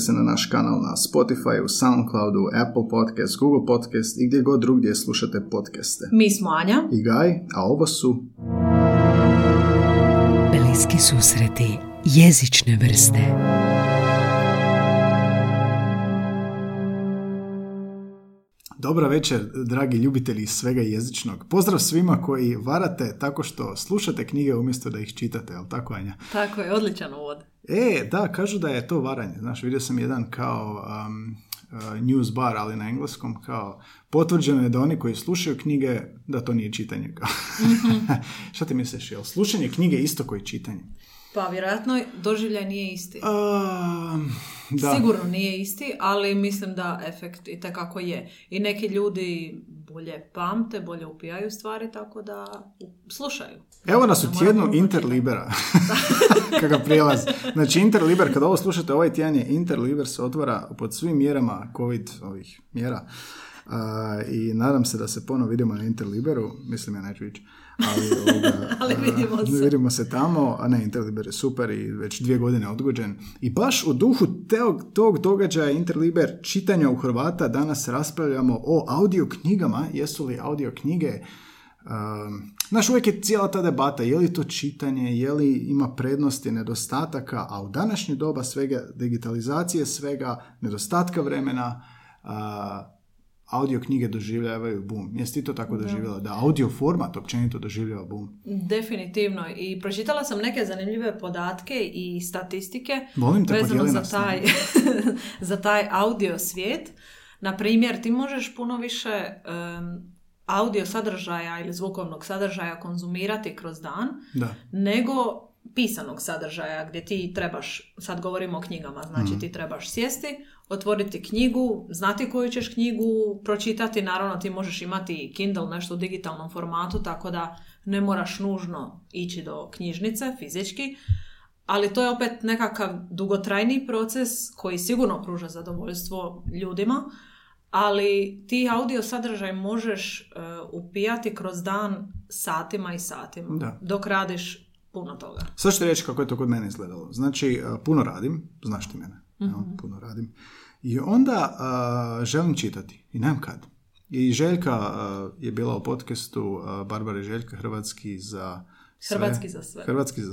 se na naš kanal na Spotify, u Soundcloudu, Apple Podcast, Google Podcast i gdje god drugdje slušate podcaste. Mi smo Anja i Gaj, a ovo su Bliski susreti jezične vrste. Dobra večer, dragi ljubitelji svega jezičnog. Pozdrav svima koji varate tako što slušate knjige umjesto da ih čitate, jel tako, Anja? Tako je, odličan uvod. Da, kažu da je to varanje. Znaš, vidio sam jedan kao news bar, ali na engleskom, kao potvrđeno je da oni koji slušaju knjige, da to nije čitanje. Šta ti misliš, jel slušanje knjige isto koji čitanje? Pa vjerojatno doživljaj nije isti. Da. Sigurno nije isti, ali mislim da efekt itekako je. I neki ljudi bolje pamte, bolje upijaju stvari, tako da slušaju. Evo nas u tjednu Interlibera. Kaka prijelaz. Znači Interliber, kada ovo slušate, ovaj tjedan je Interliber, se otvara pod svim mjerama COVID ovih mjera. I nadam se da se ponovo vidimo na Interliberu. Mislim, ja neću ići. Ali vidimo se tamo, a ne, Interliber je super i već 2 godine odgođen. I baš u duhu tog događaja Interliber čitanja u Hrvata danas raspravljamo o audio knjigama. Jesu li audio knjige? Znaš, uvijek je cijela ta debata, je li to čitanje, je li ima prednosti, nedostataka, a u današnje doba svega digitalizacije, svega nedostatka vremena, audio knjige doživljavaju boom. Jesi ti to tako doživjela? Da, audio format općenito doživljava boom. Definitivno. I pročitala sam neke zanimljive podatke i statistike vezano za taj audio svijet. Naprimjer, ti možeš puno više audio sadržaja ili zvukovnog sadržaja konzumirati kroz dan, nego pisanog sadržaja, gdje ti trebaš, sad govorimo o knjigama, znači ti trebaš sjesti, otvoriti knjigu, znati koju ćeš knjigu pročitati, naravno ti možeš imati Kindle, nešto u digitalnom formatu, tako da ne moraš nužno ići do knjižnice fizički, ali to je opet nekakav dugotrajni proces koji sigurno pruža zadovoljstvo ljudima, ali ti audio sadržaj možeš upijati kroz dan satima i satima, dok radiš puno toga. Sad ću reći kako je to kod mene izgledalo. Znači, puno radim, znaš ti mene, puno radim. I onda želim čitati i nemam kad. I Željka je bila u podcastu Barbara i Željka, Hrvatski za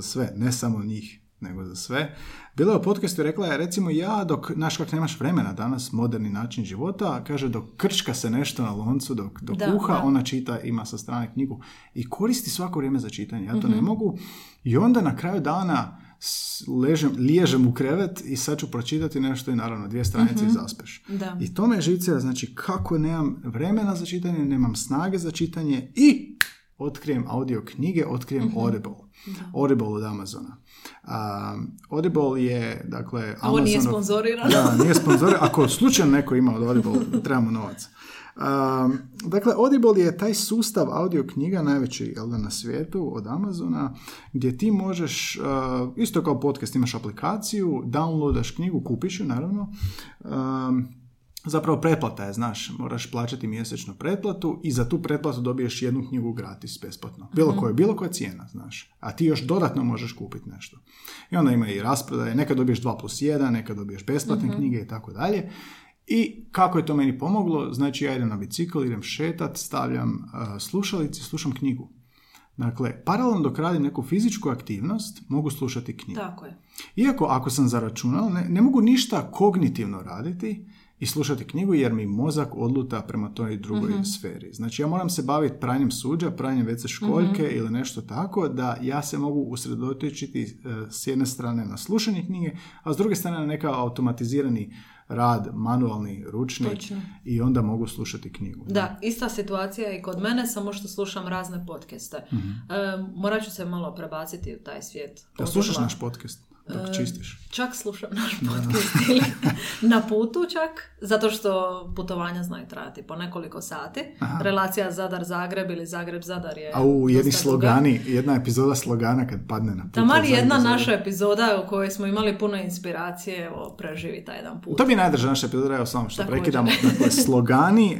sve, ne samo njih, nego za sve. Bila je u podcastu i rekla je, recimo ja, dok, znaš kako nemaš vremena danas, moderni način života, kaže dok krčka se nešto na loncu, dok kuha, ona čita, ima sa strane knjigu i koristi svako vrijeme za čitanje. Ja to ne mogu. I onda na kraju dana liježem u krevet i sad ću pročitati nešto i naravno 2 stranice i zaspeš. Da. I to me živcira, znači kako nemam vremena za čitanje, nemam snage za čitanje i otkrijem audio knjige, otkrijem Audible. Da. Audible od Amazona. Audible je, dakle, Amazon... Ovo nije sponzorirano. Da, nije sponzorirano. Ako slučajno neko ima od Audible, trebamo novac. Dakle, Audible je taj sustav audio knjiga najveći na svijetu od Amazona, gdje ti možeš, isto kao podcast, imaš aplikaciju, downloadaš knjigu, kupiš ju naravno, zapravo pretplata je, znaš, moraš plaćati mjesečnu pretplatu i za tu pretplatu dobiješ jednu knjigu gratis, besplatno. Bilo koja cijena, znaš. A ti još dodatno možeš kupiti nešto. I onda ima i rasprodaje, nekad dobiješ 2+1, nekad dobiješ besplatne knjige i tako dalje. I kako je to meni pomoglo? Znači, ja idem na bicikl, idem šetat, stavljam slušalice, slušam knjigu. Dakle, paralelno dok radim neku fizičku aktivnost, mogu slušati knjigu. Tako je. Iako, ako sam zaračunal, ne mogu ništa kognitivno raditi i slušati knjigu, jer mi mozak odluta prema toj drugoj sferi. Znači, ja moram se baviti pranjem suđa, pranjem WC školjke ili nešto tako, da ja se mogu usredotočiti s jedne strane na slušanje knjige, a s druge strane na neka automatizirani rad, manualni, ručni. Točno. I onda mogu slušati knjigu. Da, ista situacija je i kod mene, samo što slušam razne podcaste. Morat ću se malo prebaciti u taj svijet. Da, slušaš naš podcast dok čistiš? Čak slušam naš podcast na putu čak, zato što putovanja znaju trajati po nekoliko sati. Aha. Relacija Zadar-Zagreb ili Zagreb-Zadar je... Au, jedni slogani, jedna epizoda slogana kad padne na put. Tamar, jedna naša epizoda u kojoj smo imali puno inspiracije, evo, preživi taj jedan put. To bi najdrža naša epizoda, evo samo što također prekidamo. Dakle, slogani,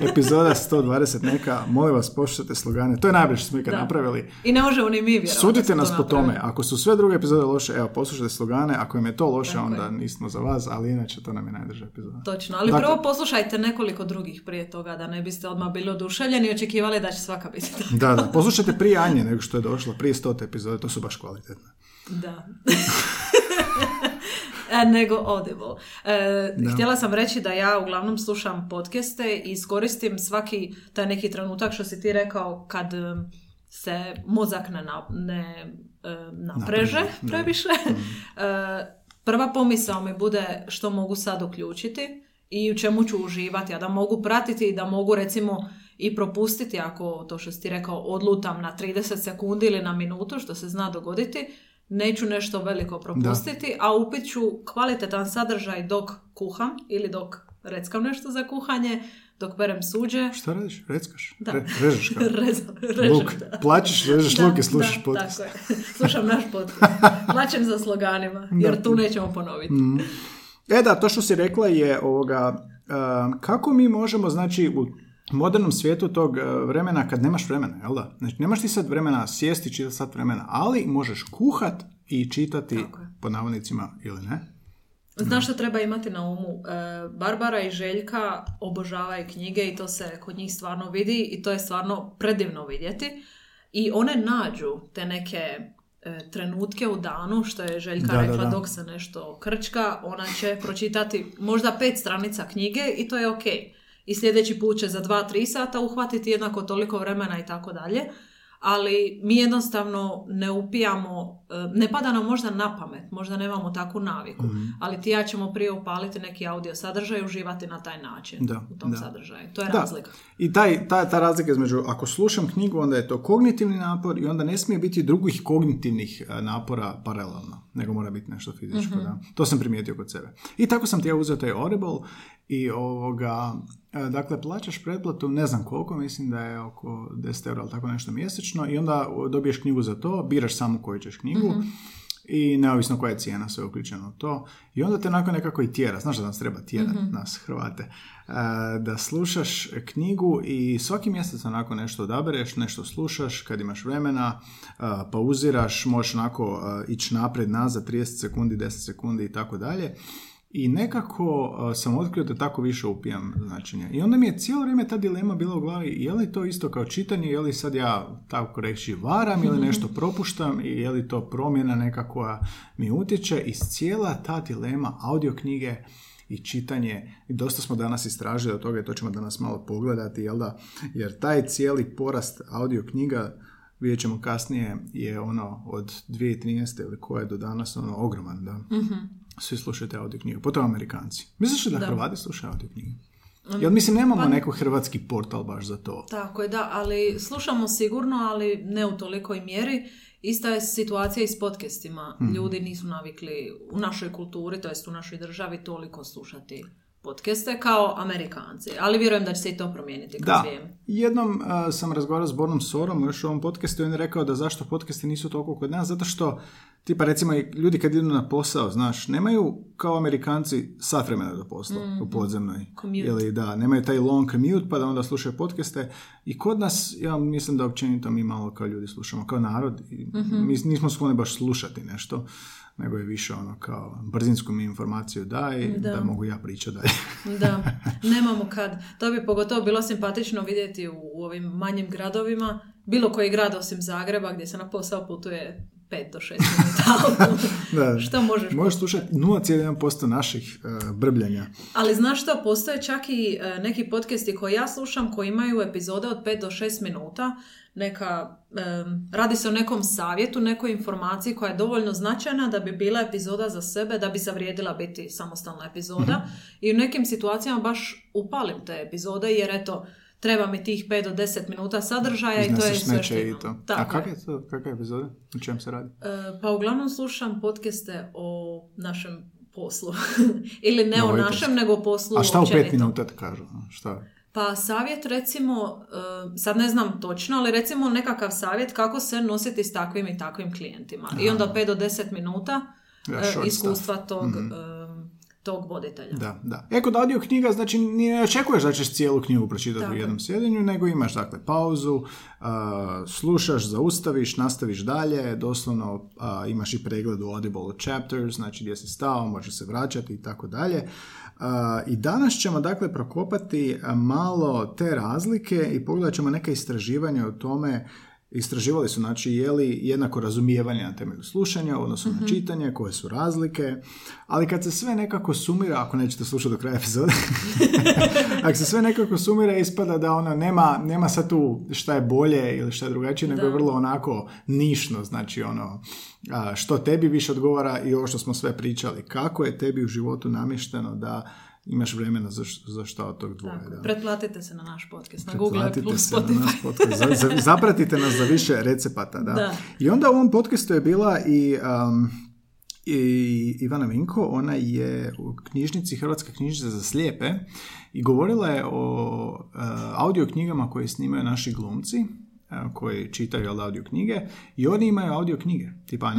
epizoda 120 neka, molim vas, pošljete slogane. To je najbolje što smo ikad napravili. I ne možemo ni mi vjerovati. Sudite nas po tome. Ako su sve druge epizode loše, evo, poslušajte slogane, ako im je to loše, tako onda je. Nismo za vas, ali inače to nam je najdrža epizoda. Točno, ali dakle, prvo poslušajte nekoliko drugih prije toga, da ne biste odmah bili oduševljeni i očekivali da će svaka biti tako. Da, poslušajte prije Anje nego što je došlo, prije 100. epizode, to su baš kvalitetne. Da. Nego Audible. Htjela sam reći da ja uglavnom slušam podcaste i iskoristim svaki taj neki trenutak što si ti rekao kad se mozak ne napreže previše. Prva pomisao mi bude što mogu sad uključiti i u čemu ću uživati, a da mogu pratiti i da mogu recimo i propustiti ako to što si ti rekao odlutam na 30 sekundi ili na minutu, što se zna dogoditi. Neću nešto veliko propustiti, a upit ću kvalitetan sadržaj dok kuham ili dok reckam nešto za kuhanje, dok berem suđe. Šta radiš? Reckaš? Da. Režeš kao? Luk. Plačeš, režeš luk i slušaš podcast. Tako je. Slušam naš podcast. Plačem za sloganima, jer tu nećemo ponoviti. To što si rekla je kako mi možemo, znači, u modernom svijetu tog vremena kad nemaš vremena, jel da? Znači, nemaš ti sad vremena sjesti, čitati sad vremena, ali možeš kuhat i čitati po navodnicima ili ne. Znaš što treba imati na umu? Barbara i Željka obožavaju knjige i to se kod njih stvarno vidi i to je stvarno predivno vidjeti. I one nađu te neke trenutke u danu, što je Željka rekla. Dok se nešto krčka, ona će pročitati možda 5 stranica knjige i to je ok. I sljedeći put će za 2-3 sata uhvatiti jednako toliko vremena i tako dalje. Ali mi jednostavno ne upijamo, ne pada nam možda na pamet, možda nemamo takvu naviku, ali ti ja ćemo prije upaliti neki audio sadržaj i uživati na taj način u tom sadržaju. To je razlika. I ta razlika između, ako slušam knjigu, onda je to kognitivni napor i onda ne smije biti drugih kognitivnih napora paralelno, nego mora biti nešto fizičko. To sam primijetio kod sebe. I tako sam ti ja uzeo taj Audible i dakle, plaćaš pretplatu, ne znam koliko, mislim da je oko 10 eura, ali tako nešto mjesečno, i onda dobiješ knjigu za to, biraš samo koju ćeš knjigu i neovisno koja je cijena, sve je uključeno u to. I onda te nakon nekako i tjera, znaš da nas treba tjerati, nas Hrvate, da slušaš knjigu i svaki mjesec onako nešto odabereš, nešto slušaš kad imaš vremena, pauziraš, možeš onako ići naprijed, nazad, 30 sekundi, 10 sekundi i tako dalje. I nekako sam otkrio da tako više upijam značenja. I onda mi je cijelo vrijeme ta dilema bila u glavi, je li to isto kao čitanje, je li sad ja tako reći varam ili nešto propuštam i je li to promjena neka koja mi utječe. I cijela ta dilema audio knjige i čitanje, i dosta smo danas istražili od toga i to ćemo danas malo pogledati, jel da? Jer taj cijeli porast audio knjiga, vidjet ćemo kasnije, je ono od 2013. ili koja je do danas ono ogroman, da? Svi slušate audio knjigu, pogotovo Amerikanci. Misliš li da Hrvati slušaju audio knjigu? Jer mislim, nemamo neko hrvatski portal baš za to. Tako je, da, ali slušamo sigurno, ali ne u tolikoj mjeri. Ista je situacija i s podcastima. Ljudi nisu navikli u našoj kulturi, to jest u našoj državi, toliko slušati podcaste kao Amerikanci, ali vjerujem da će se i to promijeniti kad svijem. Jednom sam razgovarao s Bornom Sorom još u ovom podcastu i on je rekao da zašto podcaste nisu toliko kod nas, zato što tipa recimo ljudi kad idu na posao, znaš, nemaju kao Amerikanci sat vremena do posla u podzemnoj. Ili da, nemaju taj long commute pa da onda slušaju podcaste i kod nas, ja mislim da općenito mi malo kao ljudi slušamo, kao narod, mi nismo skloni baš slušati nešto. Nego je više ono kao brzinsku mi informaciju daj, da mogu ja pričati dalje. Da, nemamo kad. To bi pogotovo bilo simpatično vidjeti u ovim manjim gradovima, bilo koji grad osim Zagreba gdje se na posao putuje 5 do 6 minuta. Što možeš? Možeš slušati 0,1% naših brbljanja. Ali znaš što, postoje čak i neki podcasti koji ja slušam koji imaju epizode od 5 do 6 minuta. Neka, radi se o nekom savjetu, nekoj informaciji koja je dovoljno značajna da bi bila epizoda za sebe, da bi zavrijedila biti samostalna epizoda. I u nekim situacijama baš upalim te epizode jer eto, treba mi tih 5 do 10 minuta sadržaja i to je sve što imam. A kakva je to? Kakva je epizoda? O čem se radi? Pa uglavnom slušam podcaste o našem poslu. Ili ne o našem, nego o poslu. A šta u 5 minuta te kažu? Šta? Pa savjet recimo, sad ne znam točno, ali recimo nekakav savjet kako se nositi s takvim i takvim klijentima. I onda 5 do 10 minuta iskustva tog... tog voditelja. Da, da. E, kod audio knjiga, znači, ne očekuješ da ćeš cijelu knjigu pročitati u jednom sjedenju, nego imaš, dakle, pauzu, slušaš, zaustaviš, nastaviš dalje, doslovno imaš i pregled u Audible Chapters, znači gdje si stao, možeš se vraćati i tako dalje. I danas ćemo, dakle, prokopati malo te razlike i pogledat ćemo neke istraživanja o tome. Istraživali su, znači, je li jednako razumijevanje na temelju slušanja, odnosno na čitanje, koje su razlike, ali kad se sve nekako sumira, ako nećete slušati do kraja epizode, ako se sve nekako sumira, ispada da ona nema sad tu šta je bolje ili šta je drugačije, nego je vrlo onako nišno, znači ono što tebi više odgovara i ovo što smo sve pričali, kako je tebi u životu namješteno da imaš vremena za šta od tog dvoje. Da. Pretplatite se na naš podcast, na Google plus Spotify. Zapratite nas za više recepata. Da. I onda u ovom podcastu je bila i Ivana Vinko, ona je u knjižnici, Hrvatska knjižnica za slijepe, i govorila je o audio knjigama koje snimaju naši glumci, koji čitaju audio knjige, i oni imaju audio knjige, tipa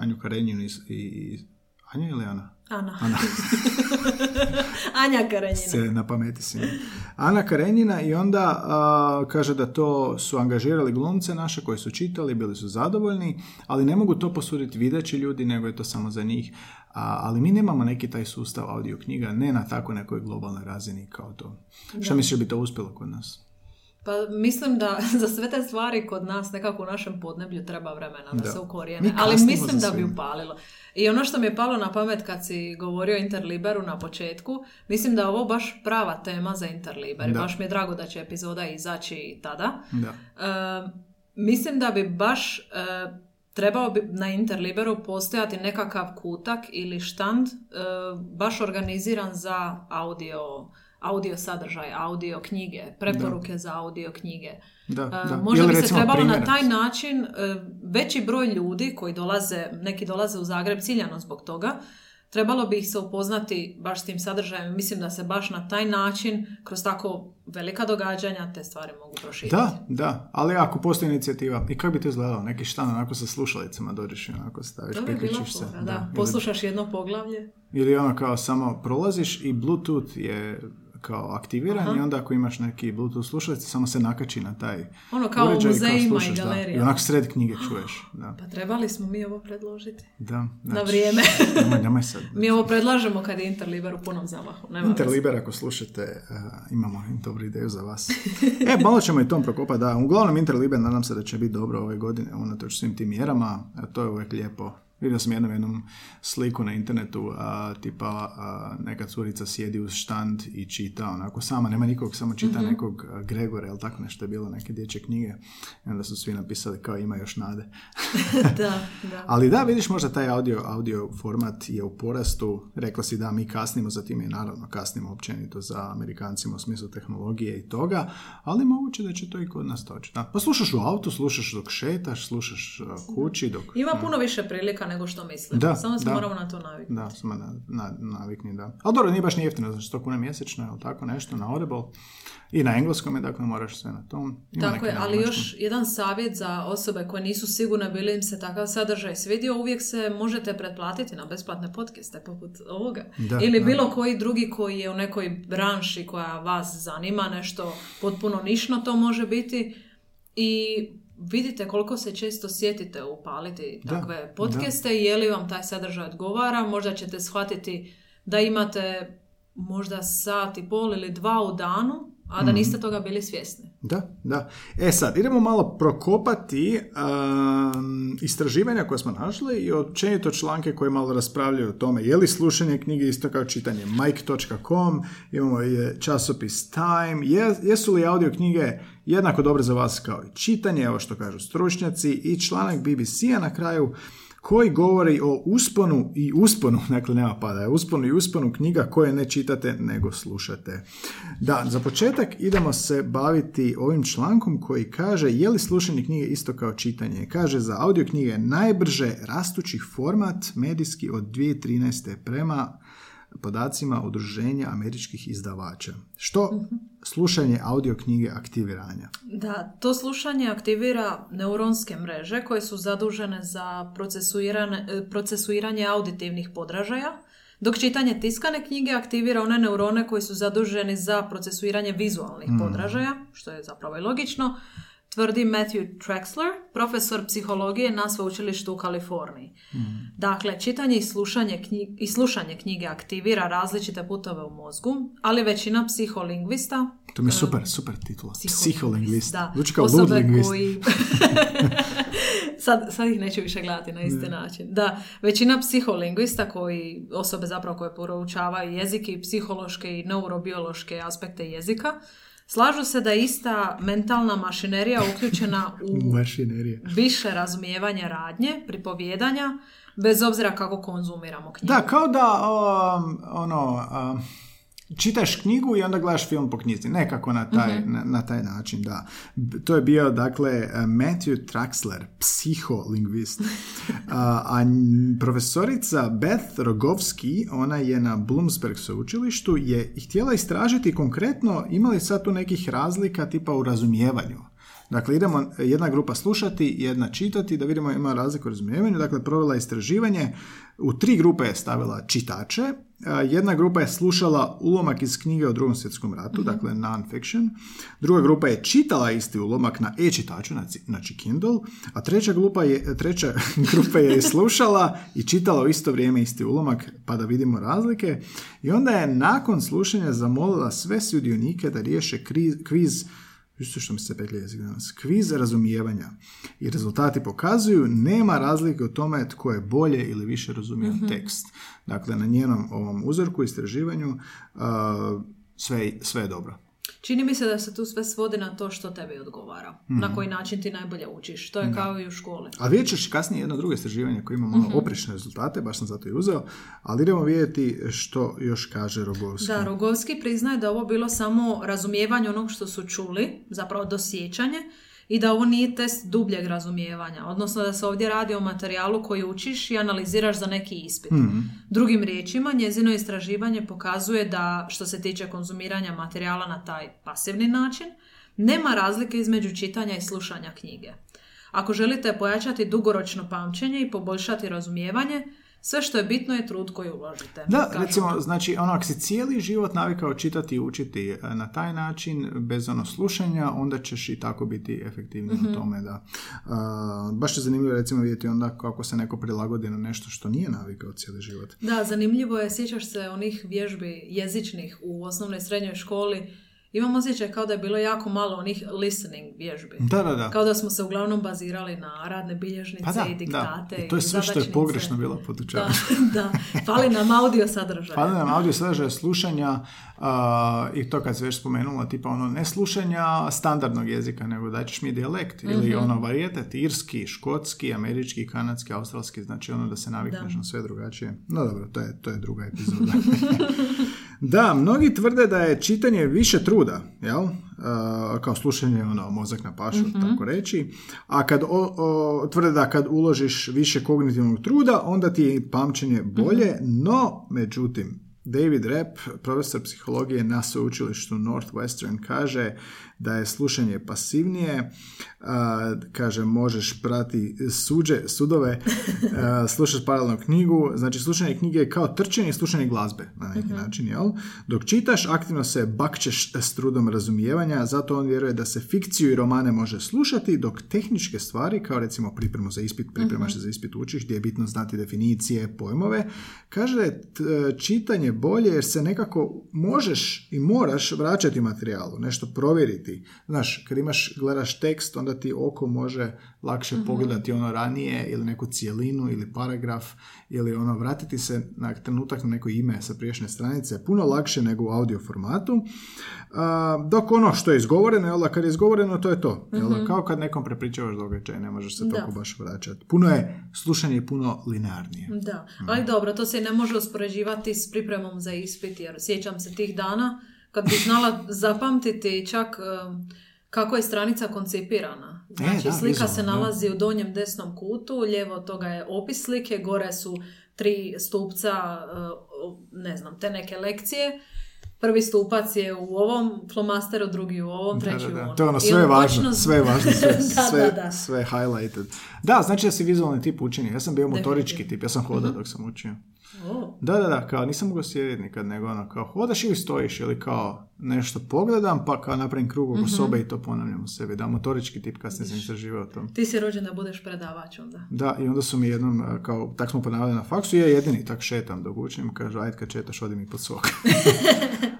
Anju Karenjinu i Anja ili Ana? Ana. Anja Karenjina. Na pameti si. Ana Karenjina, i onda kaže da to su angažirali glumce naše koji su čitali, bili su zadovoljni, ali ne mogu to posuditi videći ljudi, nego je to samo za njih. Ali mi nemamo neki taj sustav audio knjiga, ne na tako nekoj globalnoj razini kao to. Šta misliš, bi to uspjelo kod nas? Pa mislim da za sve te stvari kod nas nekako u našem podneblju treba vremena da se ukorijene, ali mislim da bi upalilo. I ono što mi je palo na pamet kad si govorio o Interliberu na početku, mislim da je ovo baš prava tema za Interliber. Baš mi je drago da će epizoda izaći tada. Mislim da bi baš trebao bi na Interliberu postojati nekakav kutak ili štand baš organiziran za audio sadržaj, audio knjige, preporuke za audio knjige. Možda bi se trebalo na taj način veći broj ljudi koji dolaze, neki dolaze u Zagreb ciljano zbog toga, trebalo bi ih se upoznati baš s tim sadržajem. Mislim da se baš na taj način, kroz tako velika događanja, te stvari mogu proširiti. Da, ali ako postoji inicijativa, i kako bi to izgledalo? Neki štan onako sa slušalicama dođeš i onako staviš, priključiš se. Da. Poslušaš jedno poglavlje. Ili ono kao samo prolaziš i Bluetooth je kao aktiviran i onda ako imaš neki Bluetooth slušalice, samo se nakači na taj ono kao uređaj, muzejima kao slušaš, i galerija. I onako sred knjige čuješ. Pa trebali smo mi ovo predložiti. Znači, na vrijeme. Nemaj sad. Mi ovo predlažemo kad je Interliber u punom zamahu. Interliber, ako slušate, imamo dobru ideju za vas. Malo ćemo i tom prokopati. Uglavnom Interliber, nadam se da će biti dobro ove godine, unatoč svim tim mjerama. To je uvijek lijepo. Vidio sam jednom sliku na internetu, neka curica sjedi uz štand i čita onako sama, nema nikog, samo čita nekog Gregora, jel tako nešto je bilo, neke dječje knjige, i onda su svi napisali kao ima još nade. Ali da, vidiš, možda taj audio format je u porastu. Rekla si da mi kasnimo za time, i naravno kasnimo općenito za Amerikancima u smislu tehnologije i toga, ali moguće da će to i kod nas toći. Pa slušaš u autu, slušaš dok šetaš, slušaš kući, dok... Ima puno više prilika nego što mislim. Da, samo se moramo na to naviknuti. Da, smo navikni, da. Ali dobro, nije baš ni jeftino, znači 100 kuna mjesečno, ili tako nešto, na Audible. I na engleskom je, dakle, moraš sve na tom. Ima tako je, ali još jedan savjet za osobe koje nisu sigurne bili im se takav sadržaj svidio, uvijek se možete pretplatiti na besplatne podcaste poput ovoga. Da, ili da, bilo koji drugi koji je u nekoj branši koja vas zanima, nešto potpuno nišno to može biti. I vidite koliko se često sjetite upaliti takve podcaste, je li vam taj sadržaj odgovara, možda ćete shvatiti da imate možda 1.5 sata ili 2 u danu, a da niste toga bili svjesni. Da, da. E sad, idemo malo prokopati istraživanja koje smo našli i općenito članke koje malo raspravljaju o tome je li slušanje knjige isto kao čitanje. Mike.com, imamo časopis Time, jesu li audio knjige jednako dobre za vas kao i čitanje, evo što kažu stručnjaci, i članak BBC-a na kraju koji govori o usponu i usponu, dakle nema pada, usponu i usponu knjiga koje ne čitate nego slušate. Da, za početak idemo se baviti ovim člankom koji kaže je li slušanje knjige isto kao čitanje. Kaže za audio knjige najbrže rastući format medijski od 2013. prema podacima Udruženja američkih izdavača. Što slušanje audio knjige aktiviranja? Da, to slušanje aktivira neuronske mreže koje su zadužene za procesuiranje auditivnih podražaja, dok čitanje tiskane knjige aktivira one neurone koji su zaduženi za procesuiranje vizualnih podražaja, što je zapravo i logično, tvrdi Matthew Trexler, profesor psihologije na Sveučilištu u Kaliforniji. Dakle, čitanje i slušanje knjige aktivira različite putove u mozgu, ali većina psiholingvista... To mi je super titula. Psiholingvist. Zvuči kao ludlingvist. Sad ih neću više gledati na isti način. Da, većina psiholingvista osobe zapravo koje proučavaju jezik i psihološke i neurobiološke aspekte jezika, slažu se da je ista mentalna mašinerija uključena u više razumijevanja radnje, pripovijedanja, bez obzira kako konzumiramo knjigu. Da, kao da čitaš knjigu i onda gledaš film po knjizi. Nekako na taj način, da. To je bio, dakle, Matthew Traxler, psiholingvist. A profesorica Beth Rogovski, ona je na Bloomsburg sveučilištu, je htjela istražiti konkretno imali sad tu nekih razlika tipa u razumijevanju. Dakle, idemo jedna grupa slušati, jedna čitati, da vidimo ima razliku u razumijevanju. Dakle, provela istraživanje, u 3 grupe je stavila čitače, jedna grupa je slušala ulomak iz knjige o Drugom svjetskom ratu, dakle non-fiction, druga grupa je čitala isti ulomak na e-čitaču, znači Kindle, a treća grupa je slušala i čitala u isto vrijeme isti ulomak, pa da vidimo razlike. I onda je nakon slušanja zamolila sve sudionike da riješe kviz, isto što mi se petlje jezik danas, kviz razumijevanja. I rezultati pokazuju, nema razlike u tome tko je bolje ili više razumio tekst. Dakle, na njenom ovom uzorku, istraživanju, sve je dobro. Čini mi se da se tu sve svodi na to što tebi odgovara. Na koji način ti najbolje učiš. To je kao i u školi. A vidjet ćeš kasnije jedno drugo istraživanje koje ima malo oprečne rezultate, baš sam zato i uzeo, ali idemo vidjeti što još kaže Rogovski. Da, Rogovski priznaje da ovo bilo samo razumijevanje onog što su čuli, zapravo dosjećanje, i da ovo nije test dubljeg razumijevanja. Odnosno da se ovdje radi o materijalu koji učiš i analiziraš za neki ispit. Drugim riječima, njezino istraživanje pokazuje da, što se tiče konzumiranja materijala na taj pasivni način, nema razlike između čitanja i slušanja knjige. Ako želite pojačati dugoročno pamćenje i poboljšati razumijevanje, sve što je bitno je trud koji uložite. Da, kažu. Recimo, znači, ako si cijeli život navikao čitati i učiti na taj način, bez slušanja, onda ćeš i tako biti efektivni u tome, da. Baš je zanimljivo, recimo, vidjeti onda kako se neko prilagodi na nešto što nije navikao cijeli život. Da, zanimljivo je, sjećaš se onih vježbi jezičnih u osnovnoj i srednjoj školi. Imam osjećaj kao da je bilo jako malo onih listening vježbi. Da. Kao da smo se uglavnom bazirali na radne bilježnice i diktate. I to je sve što je pogrešno bilo podučavano. Da. Fali nam audio sadržaja. Slušanja i to kad se već spomenula, tipa ne slušanja standardnog jezika, nego da ćeš mi dijalekt ili varijetet, irski, škotski, američki, kanadski, australski, znači da se navikneš na sve drugačije. No dobro, to je druga epizoda. Da, mnogi tvrde da je čitanje više trud svuda, jel? Kao slušanje ono, mozak na pašu, mm-hmm. tako reći. A kad tvrde da kad uložiš više kognitivnog truda, onda ti je pamćenje bolje, mm-hmm. no međutim, David Rapp, profesor psihologije na sveučilištu Northwestern, kaže da je slušanje pasivnije, kaže možeš prati sudove, slušaš paralelnu knjigu, znači slušanje knjige je kao trčanje i slušanje glazbe na neki mm-hmm. način, jel? Dok čitaš, aktivno se bakćeš s trudom razumijevanja, zato on vjeruje da se fikciju i romane može slušati, dok tehničke stvari, kao recimo pripremu za ispit, pripremaš mm-hmm. se za ispit učiš, gdje je bitno znati definicije, pojmove, kaže čitanje bolje jer se nekako možeš i moraš vraćati materijalu, nešto provjeriti. Znaš, kad gledaš tekst, onda ti oko može lakše mm-hmm. pogledati ono ranije ili neku cjelinu ili paragraf ili ono vratiti se na trenutak na neko ime sa prijašnje stranice. Puno lakše nego u audio formatu. Dok ono što je izgovoreno, jel, kad je izgovoreno to je to. Jel, mm-hmm. kao kad nekom prepričavaš događaj, ne možeš se toliko baš vraćati. Puno je slušanje puno linearnije. Da, ali dobro, to se ne može uspoređivati s pripremom za ispit, jer sjećam se tih dana kad bi znala zapamtiti čak kako je stranica koncipirana. Znači, slika se nalazi u donjem desnom kutu, lijevo od toga je opis slike, gore su 3 stupca, ne znam, te neke lekcije. Prvi stupac je u ovom flomasteru, drugi u ovom, treći u onom. To je ono, sve je važno, sve je važno, sve je highlighted. Da, znači da si vizualni tip učenja. Ja sam bio motorički tip, ja sam hodao dok sam učio. Oh. Da, kao nisam mogao sjediti nikad, nego ono, kao hodaš ili stojiš ili kao nešto pogledam, pa kao napravim krug oko sobe i to ponavljam u sebi. Da, motorički tip, kasnije sam istraživao to. Ti si rođen da budeš predavač onda. Da, i onda su mi jednom, kao, tak smo ponavljali na faksu, ja jedini tak šetam dok učim, kažu, ajde kad četaš, odi mi pod sok.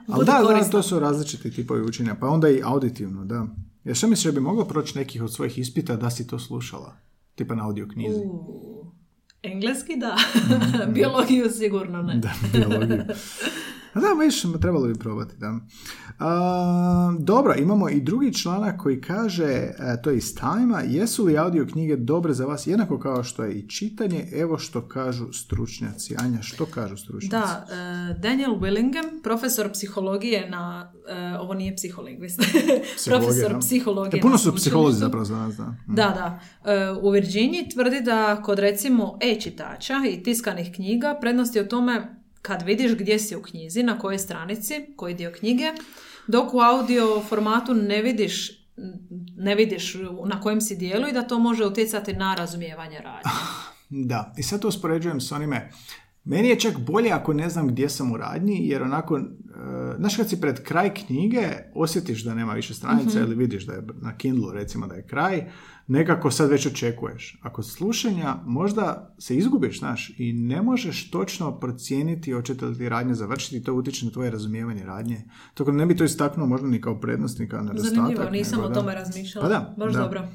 Ali da, to su različiti tipovi učenja, pa onda i auditivno, da. Ja što misliš da bi mogla proći nekih od svojih ispita da si to slušala, tipa na audio knjizi? Engleski da, biologiju sigurno ne. Da, biologiju. Da, viš, trebalo bi probati, da. Dobro, imamo i drugi članak koji kaže, to je iz Time-a, jesu li audio knjige dobre za vas, jednako kao što je i čitanje, evo što kažu stručnjaci. Anja, što kažu stručnjaci? Da, Daniel Willingham, profesor psihologije na, ovo nije psiholingvist, profesor psihologije. Puno su psiholozi zapravo za nas, da. U Virginiji tvrdi da kod recimo e-čitača i tiskanih knjiga prednost je u tome kad vidiš gdje si u knjizi, na kojoj stranici, koji dio knjige, dok u audio formatu ne vidiš na kojem si dijelu i da to može utjecati na razumijevanje radnje. Da, i sad to uspoređujem s onime. Meni je čak bolje ako ne znam gdje sam u radnji, jer onako, znaš kad si pred kraj knjige, osjetiš da nema više stranica ili vidiš da je na Kindlu recimo da je kraj, nekako sad već očekuješ. A kod slušanja možda se izgubiš, znaš, i ne možeš točno procijeniti hoćete li ti radnje završiti i to utiče na tvoje razumijevanje radnje. Tako ne bi to istaknuo možda ni kao prednost, ni kao nedostatak. Zanimljivo, nisam o tome razmišljala. Dobro.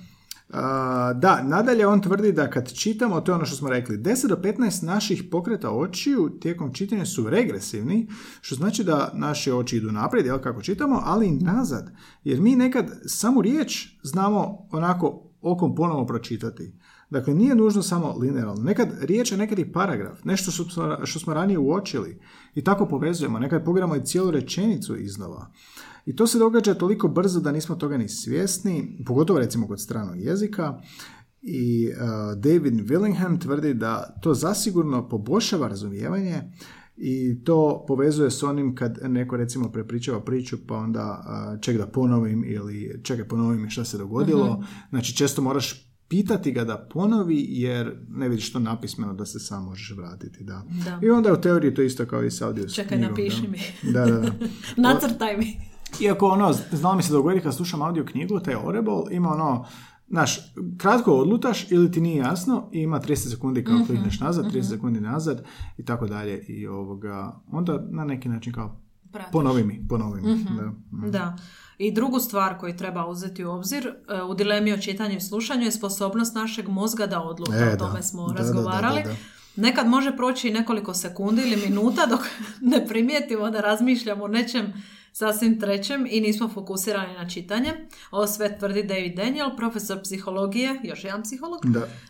Da, nadalje on tvrdi da kad čitamo, to je ono što smo rekli, 10 do 15 naših pokreta očiju tijekom čitanja su regresivni, što znači da naše oči idu naprijed, jel, kako čitamo, ali i nazad, jer mi nekad samo riječ znamo onako okom ponovo pročitati. Dakle, nije nužno samo linearno. Nekad riječ, a nekad i paragraf. Nešto što smo ranije uočili. I tako povezujemo. Nekad pogledamo i cijelu rečenicu iznova. I to se događa toliko brzo da nismo toga ni svjesni, pogotovo recimo kod stranog jezika. I David Willingham tvrdi da to zasigurno poboljšava razumijevanje i to povezuje s onim kad neko recimo prepričava priču pa onda čekaj da ponovim šta se dogodilo. Mm-hmm. Znači, često moraš pitati ga da ponovi jer ne vidiš to napismeno da se sam možeš vratiti. Da. I onda u teoriji to isto kao i s audio knjigom. Čekaj, napiši mi. Da. Nacrtaj mi. Iako ono, znalo mi se dogoditi kad slušam audio knjigu, taj Audible ima ono, znaš, kratko odlutaš ili ti nije jasno i ima 30 sekundi kao klikneš nazad, 30 sekundi nazad i tako dalje. I onda na neki način kao ponovi mi. Da. I drugu stvar koju treba uzeti u obzir u dilemi o čitanju i slušanju je sposobnost našeg mozga da odluta. O tome smo razgovarali. Da. Nekad može proći nekoliko sekundi ili minuta dok ne primijetimo da razmišljamo o nečem sasvim trećem i nismo fokusirani na čitanje. Ovo sve tvrdi David Daniel, profesor psihologije, još jedan psiholog,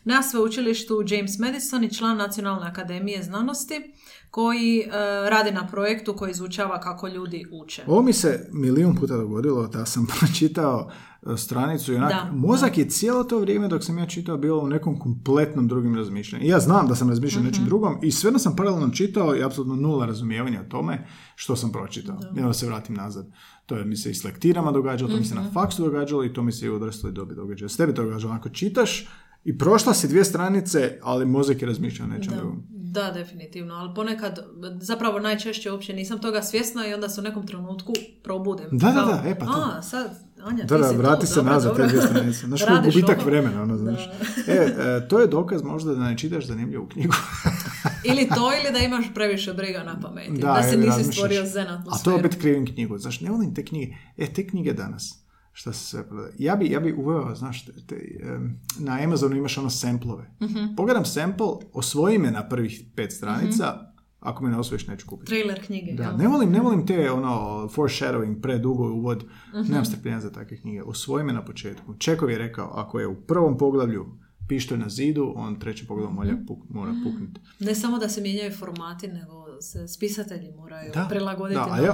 na sveučilištu James Madison i član Nacionalne akademije znanosti koji radi na projektu koji izučava kako ljudi uče. Ovo mi se milijun puta dogodilo da sam pročitao stranicu i onak, mozak je cijelo to vrijeme dok sam ja čitao bilo u nekom kompletnom drugim razmišljanju. I ja znam da sam razmišljao nečim drugom i sve da sam paralelno čitao i apsolutno nula razumijevanja o tome što sam pročitao. I onda se vratim nazad. To je mi se i s lektirama događalo, to mi se na faksu događalo i to mi se i u odrasloj dobi događalo. S tebi to događalo, onako čitaš i prošla si 2 stranice, ali mozak je razmišljao nečem drugom. Da, definitivno, ali ponekad, zapravo najčešće uopće nisam toga svjesna i onda se u nekom trenutku probudem. Da, e pa to. A, sad, Anja, da, vrati se nazad te 2 stranice. Znaš, gubitak vremena, znaš. To je dokaz možda da ne čitaš zanimljivu knjigu. Ili to, ili da imaš previše briga na pameti. Da se nisi stvorio zen atmosferu. A to je opet krivim knjigu. Znaš, ne volim te knjige. Te knjige danas. Šta se sve prodaje. Ja bi uveo, znaš, na Amazonu imaš ono samplove. Mm-hmm. Pogledam sample, osvoji me na prvih 5 stranica, ako me ne osvojiš neću kupiti. Trailer knjige. Da, ne volim te ono foreshadowing, predugo uvod, nemam strpljenja za takve knjige. Osvoji me na početku. Čekov je rekao, ako je u prvom poglavlju pištolj na zidu, on treći poglavlju mora puknuti. Ne samo da se mijenjaju formati, nego se spisatelji moraju prilagoditi. Da, ja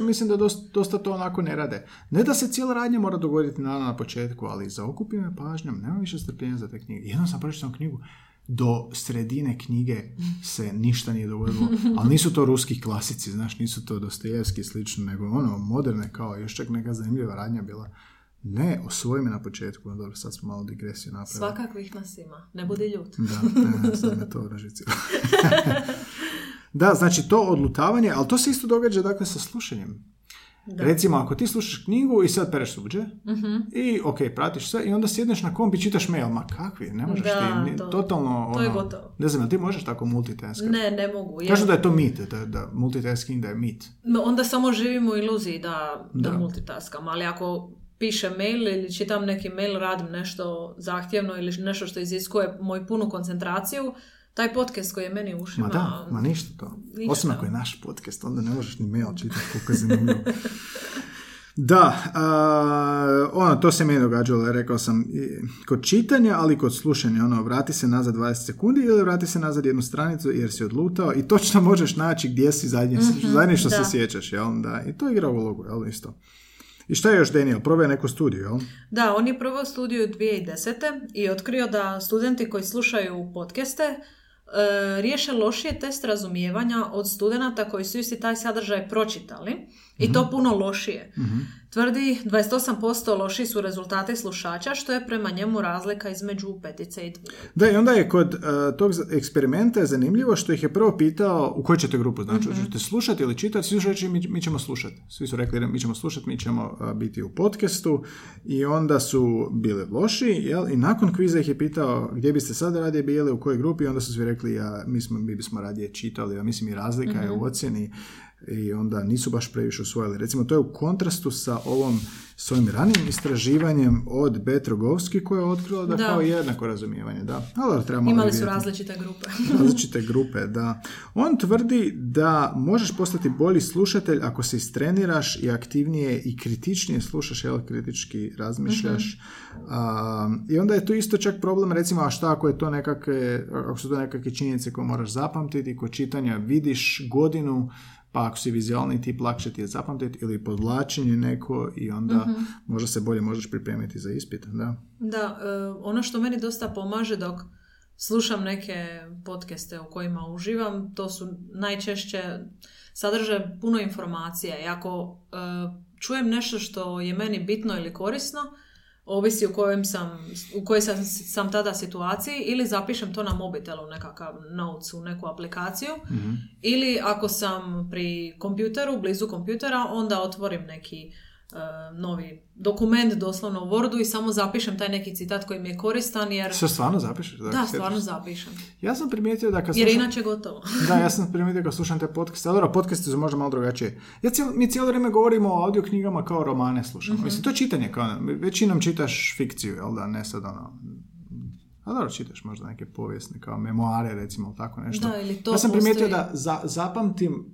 mislim da dosta to onako ne rade. Ne da se cijela radnja mora dogoditi na početku, ali zaokupi me pažnjom, nema više strpljenja za te knjige. Jednom sam pročitao knjigu, do sredine knjige se ništa nije dogodilo, ali nisu to ruski klasici, znaš, nisu to Dostojevski i slično, nego ono moderne, kao još čak neka zanimljiva radnja bila. Ne, osvoji me na početku, no dobro, sad smo malo digresiju napravili. Svakakvih nas ima, ne budi ljut. Da, sad me to odražicilo. Da, znači to odlutavanje, ali to se isto događa dakle sa slušanjem. Da. Recimo, ako ti slušaš knjigu i sad pereš suđe i ok, pratiš sve i onda sjedneš na komp i čitaš mail. Ma kakvi, ne možeš da, ti, totalno to je gotovo. Ne znam, ti možeš tako multitaskati? Ne mogu. Kažu da je to mit, da multitasking da je mit. No, onda samo živimo u iluziji da multitaskam, ali ako pišem mail ili čitam neki mail, radim nešto zahtjevno ili nešto što iziskuje moju punu koncentraciju, taj podcast koji je meni u ušima... Ma ništa to. Ništa. Osim ako je naš podcast, onda ne možeš ni mail čitati koliko je zanimljivo. To se meni događalo, rekao sam, kod čitanja, ali kod slušanja, vrati se nazad 20 sekundi ili vrati se nazad 1 stranicu jer si odlutao i točno možeš naći gdje si zadnje što se sjećaš, jel? Da, i to igra u ulogu, jel? Isto. I šta je još Daniel? Probao je neku studiju, jel? Da, on je probao studiju 2010. i otkrio da studenti koji slušaju podcaste riješe lošije test razumijevanja od studenata koji su isti taj sadržaj pročitali i to puno lošije. Tvrdi 28% lošiji su rezultati slušača, što je prema njemu razlika između 5 i 2. Da, i onda je kod tog eksperimenta zanimljivo što ih je prvo pitao u koju ćete grupu, znači ćete slušati ili čitati, svi su reći mi ćemo slušati. Svi su rekli mi ćemo slušati, mi ćemo biti u podcastu i onda su bili lošiji, jel? I nakon kviza ih je pitao gdje biste sad radije bili, u kojoj grupi, i onda su svi rekli mi bismo radije čitali, mislim i razlika je u ocjeni. I onda nisu baš previše usvojili. Recimo, to je u kontrastu sa svojim ranim istraživanjem od B. Trogovski, koja je otkrila da kao jednako razumijevanje. Da. Ali trebamo imali su različite grupe. Različite grupe, da. On tvrdi da možeš postati bolji slušatelj ako se istreniraš i aktivnije i kritičnije slušaš, kritički razmišljaš. I onda je tu isto čak problem, recimo, a šta ako je to ako su to nekakve činjenice koje moraš zapamtiti, kod čitanja vidiš godinu, pa ako si vizualni tip, lakše ti je zapamtiti, ili podvlačenje neko i onda možda se bolje možeš pripremiti za ispit. Da, ono što meni dosta pomaže dok slušam neke podcaste u kojima uživam, to su najčešće sadrže puno informacija. I ako čujem nešto što je meni bitno ili korisno, ovisi u kojoj sam tada situaciji, ili zapišem to na mobitelu, nekakav notes, neku aplikaciju, ili ako sam pri kompjuteru, blizu kompjutera, onda otvorim neki novi dokument, doslovno u Wordu, i samo zapišem taj neki citat koji mi je koristan, jer... Se stvarno zapišeš? Da, stvarno zapišem. Ja sam primijetio da kad slušam... Jer inače gotovo. Da, ja sam primijetio kad slušam te podcaste. Adora, podcaste su možda malo drugačije. Mi cijelo vrijeme govorimo o audio knjigama kao romane slušamo. Mislim, to je čitanje. Većinom čitaš fikciju, jel da? Ne sad Adora, čitaš možda neke povijesne, kao memoare, recimo, tako nešto. Da, ili to ja sam primijetio da zapamtim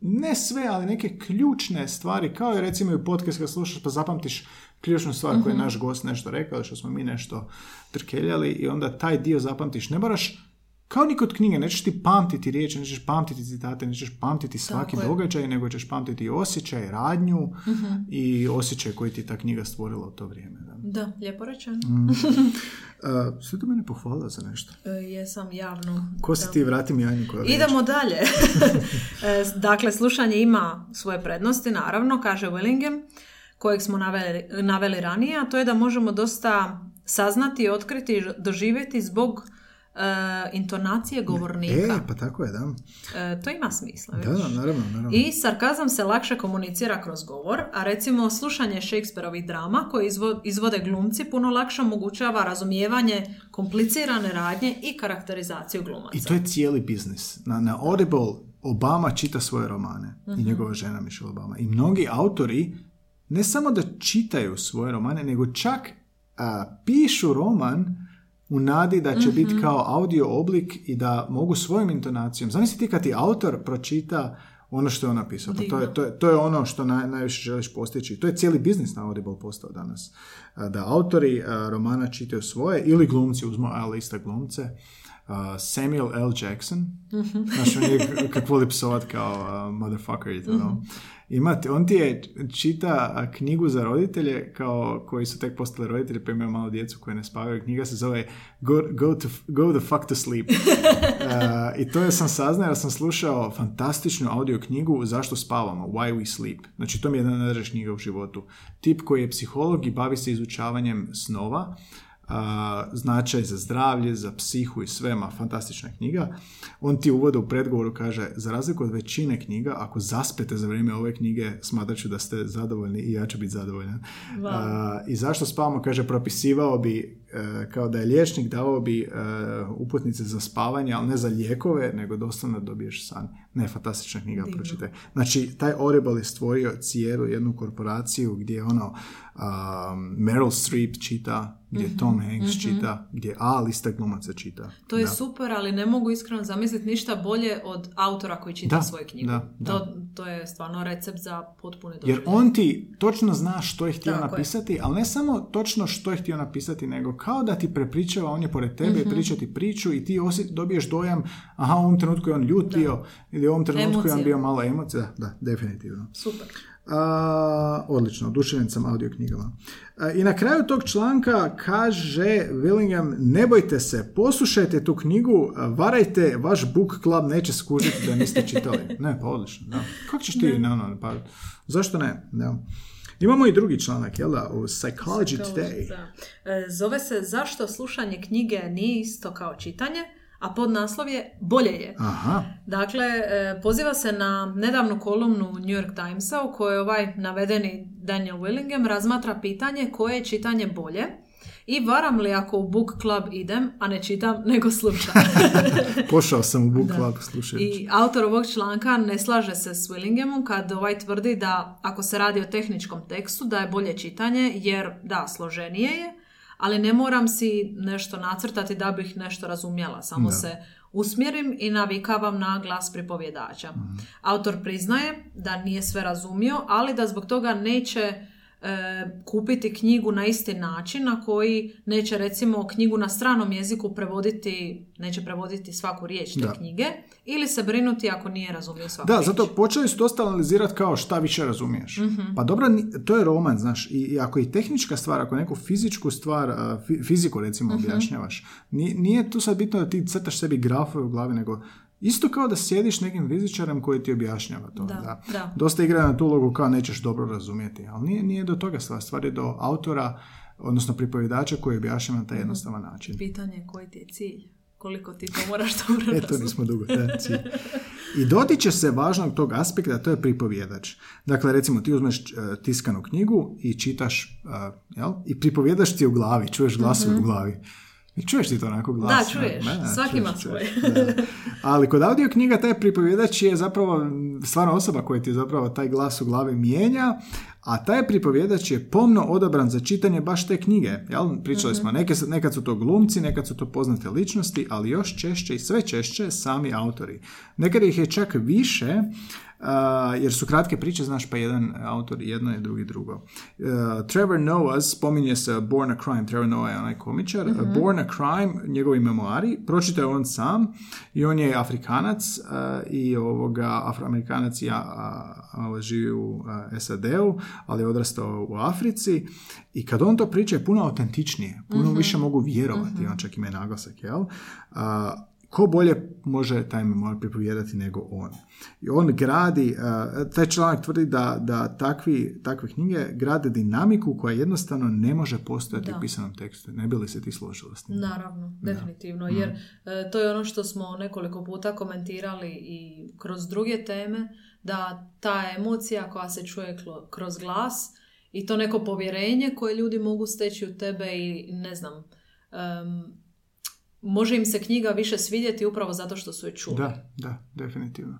ne sve, ali neke ključne stvari, kao i recimo i podcast kad slušaš pa zapamtiš ključnu stvar koju je naš gost nešto rekao, što smo mi nešto trkeljali i onda taj dio zapamtiš. Ne moraš, kao ni kod knjige, nećeš ti pamtiti riječi, nećeš pamtiti citate, nećeš pamtiti svaki događaj, nego ćeš pamtiti osjećaj, radnju i osjećaj koji ti ta knjiga stvorila u to vrijeme. Da, lijepo rečeno. Sve to mene pohvalila za nešto. Jesam javno. Ko si ti, vrati mi Janju koja riječ. Idemo dalje. Dakle, slušanje ima svoje prednosti, naravno, kaže Willingham, kojeg smo naveli ranije, a to je da možemo dosta saznati, otkriti, doživjeti zbog intonacije govornika. Pa tako je, da. To ima smisla. Da, naravno. I sarkazam se lakše komunicira kroz govor, a recimo slušanje Shakespeareovih drama koje izvode glumci puno lakše omogućava razumijevanje komplicirane radnje i karakterizaciju glumaca. I to je cijeli biznis. Na Audible Obama čita svoje romane i njegova žena Michelle Obama. I mnogi autori ne samo da čitaju svoje romane, nego čak pišu roman u nadi da će biti kao audio oblik i da mogu svojom intonacijom. Zamisli ti kad ti autor pročita ono što je on napisao. Pa to je ono što najviše želiš postići. To je cijeli biznis na Audible postao danas. Da autori romana čitaju svoje ili glumci, uzmo A-lista glumce. Samuel L. Jackson, znaš, on je kako voli psovat kao motherfucker i to, no? On ti je čita knjigu za roditelje kao koji su tek postali roditelji pa imaju malo djecu koje ne spavaju. Knjiga se zove Go the fuck to sleep. I to ja sam saznao jer sam slušao fantastičnu audio knjigu Zašto spavamo, Why we sleep. Znači to mi je jedna najdraža knjiga u životu. Tip koji je psiholog i bavi se izučavanjem snova, značaj za zdravlje, za psihu i sve, ma fantastična knjiga. On ti uvode u predgovoru kaže, za razliku od većine knjiga, ako zaspete za vrijeme ove knjige, smatrat ću da ste zadovoljni i ja ću biti zadovoljan. Wow. I zašto spavamo, kaže, propisivao bi, kao da je liječnik, davao bi uputnice za spavanje, ali ne za lijekove, nego doslovno dobiješ san. Ne, fantastična knjiga, pročitaj. Znači, taj Audible je stvorio cijelu jednu korporaciju gdje ono Meryl Streep čita, gdje Tom Hanks čita, gdje A-lista glumaca čita. To je super, ali ne mogu iskreno zamisliti ništa bolje od autora koji čita svoje knjige. To je stvarno recept za potpuni doživljaj. Jer on ti točno zna što je htio napisati, ali ne samo točno što je htio napisati, nego kao da ti prepričava, on je pored tebe pričati priču i ti dobiješ dojam u ovom trenutku je on ljutio ili u ovom trenutku je on bio malo emocija. Da, definitivno. Super. Odlično, oduševljen sam audio knjigama. I na kraju tog članka kaže Willingham, ne bojte se, poslušajte tu knjigu, varajte, vaš book club neće skužiti da niste čitali. Ne, pa odlično. Da. Kako ćeš ti? Pa, zašto ne? Da. Imamo i drugi članak, jel da, u Psychology Today. Zove se Zašto slušanje knjige nije isto kao čitanje, a podnaslov je Bolje je. Aha. Dakle, poziva se na nedavnu kolumnu New York Timesa u kojoj ovaj navedeni Daniel Willingham razmatra pitanje koje je čitanje bolje i varam li ako u book club idem, a ne čitam, nego slušam. Pošao sam u book club slušajući. I autor ovog članka ne slaže se s Willinghamom kad ovaj tvrdi da ako se radi o tehničkom tekstu da je bolje čitanje jer da, složenije je, ali ne moram si nešto nacrtati da bih nešto razumjela, samo se usmjerim i navikavam na glas pripovjedača. Autor priznaje da nije sve razumio, ali da zbog toga neće kupiti knjigu na isti način na koji neće recimo knjigu na stranom jeziku prevoditi svaku riječ te knjige ili se brinuti ako nije razumio svaku riječ. Da, zato počeli su dosta analizirati kao šta više razumiješ. Pa dobro, to je roman, znaš, i ako je tehnička stvar, ako neku fizičku stvar, fiziku recimo objašnjavaš, nije tu sad bitno da ti crtaš sebi grafove u glavi, nego isto kao da sjediš nekim fizičarem koji ti objašnjava to. Da. Dosta igra na tu ulogu kao nećeš dobro razumjeti, ali nije do toga stvar je do autora, odnosno pripovjedača koji objašnjava na taj jednostavan način. Pitanje je koji ti je cilj, koliko ti to moraš dobro razumjeti. Eto, nismo dugo, cilj. I dotiče se važnog tog aspekta, to je pripovjedač. Dakle, recimo ti uzmeš tiskanu knjigu i čitaš, i pripovjedaš ti u glavi, čuješ glas u glavi. Čuješ ti to onako glasno? Da, čuješ. Svaki ima svoje. Ali kod audio knjiga taj pripovjedač je zapravo stvarno osoba koja ti zapravo taj glas u glavi mijenja, a taj pripovjedač je pomno odabran za čitanje baš te knjige. Jel? Pričali smo, nekad su to glumci, nekad su to poznate ličnosti, ali još češće i sve češće sami autori. Nekad ih je čak više, jer su kratke priče, znaš, pa jedan autor jedno je, drugi drugo. Trevor Noah spominje se Born a Crime. Trevor Noah je onaj komičar. Born a Crime, njegovi memoari, pročitao je on sam i on je Afrikanac i Afroamerikanac i živi u SAD-u, ali je odrastao u Africi i kad on to priča je puno autentičnije, puno više mogu vjerovati, on čak ima naglasak, jel? Ko bolje može taj memoar pripovijedati nego on. I on gradi, taj članak tvrdi da takve knjige grade dinamiku koja jednostavno ne može postojati u pisanom tekstu. Ne bi li se ti složila s tim? Naravno, definitivno. Jer to je ono što smo nekoliko puta komentirali i kroz druge teme, da ta emocija koja se čuje kroz glas i to neko povjerenje koje ljudi mogu steći u tebe i ne znam... može im se knjiga više svidjeti upravo zato što su je čuli. Da, definitivno.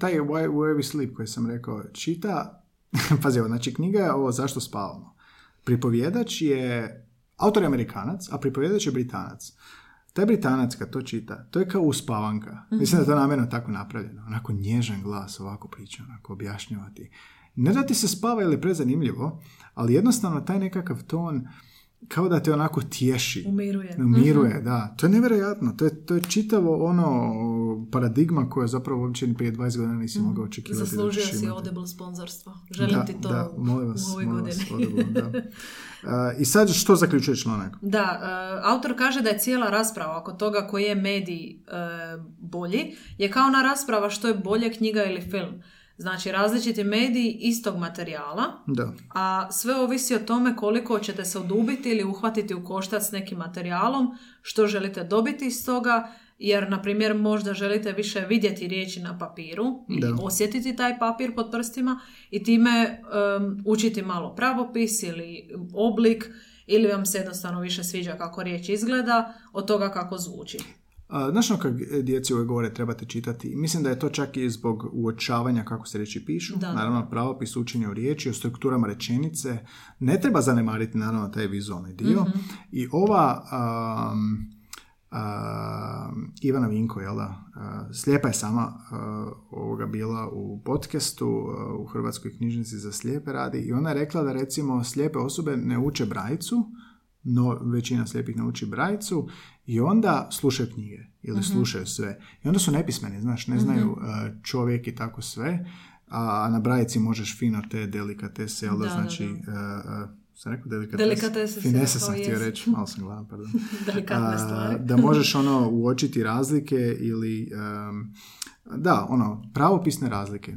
Taj Why We Sleep koji sam rekao čita, pazi, znači knjiga je ovo Zašto spavamo. Pripovjedač je, autor je Amerikanac, a pripovjedač je Britanac. Taj Britanac kad to čita, to je kao uspavanka. Mislim da je to namjerno tako napravljeno. Onako nježan glas, ovako priča, onako objašnjavati. Ne da ti se spava ili prezanimljivo, ali jednostavno taj nekakav ton... kao da te onako tješi. Umiruje, da. To je nevjerojatno. To je čitavo paradigma koja zapravo uopće ni prije 20 godina nisi mogao očekivati. Zaslužio si Audible sponzorstvo. Želim ti to u ovoj godini. I sad što zaključuje članak? Da, autor kaže da je cijela rasprava oko toga koji je medij bolji, je kao ona rasprava što je bolje knjiga ili film. Znači, različiti mediji istog materijala, a sve ovisi o tome koliko ćete se udubiti ili uhvatiti u koštac s nekim materijalom, što želite dobiti iz toga, jer, na primjer, možda želite više vidjeti riječi na papiru i osjetiti taj papir pod prstima i time učiti malo pravopis ili oblik, ili vam se jednostavno više sviđa kako riječ izgleda od toga kako zvuči. Znaš kako djeci ove govore trebate čitati? Mislim da je to čak i zbog uočavanja kako se riječi pišu. Naravno, pravopis, učenje o riječi, o strukturama rečenice. Ne treba zanemariti, naravno, taj vizualni dio. I ova Ivana Vinko, slijepa je sama bila u podcastu u Hrvatskoj knjižnici za slijepe radi i ona je rekla da, recimo, slijepe osobe ne uče brajicu, no većina slijepih nauči brajicu i onda slušaju knjige ili slušaju sve. I onda su nepismeni, znaš, ne znaju čovjek i tako sve, a na brajici možeš fino te delikatese, sam rekao delikatese, finese sam htio reći, malo sam gladan, pardon. Delikatne stvari. Da možeš uočiti razlike ili pravopisne razlike.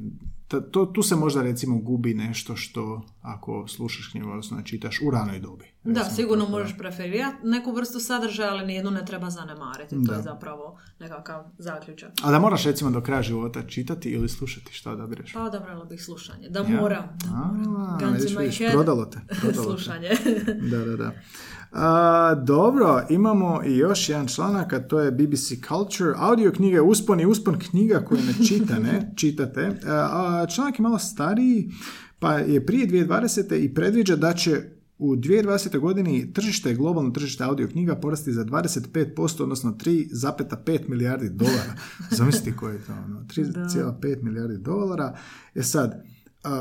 Tu se možda, recimo, gubi nešto što ako slušaš knjigu, odnosno čitaš u ranoj dobi. Recimo, da, sigurno možeš preferirati neku vrstu sadržaja, ali nijednu ne treba zanemariti. To je zapravo nekakav zaključak. A da moraš, recimo, do kraja života čitati ili slušati, šta odabireš? Pa odabrala bih slušanje. Da, ja. Moram. Vidiš, prodalo te. Slušanje. Da. Dobro, imamo i još jedan članak, a to je BBC Culture. Audio knjige, uspon i uspon knjiga koje ne čitate. Članak je malo stariji, pa je prije 2020. i predviđa da će u 2020. godini globalno tržište audio knjiga porasti za 25%, odnosno 3,5 milijardi dolara. Zamislite koje je to, 3,5 milijardi dolara. E sad,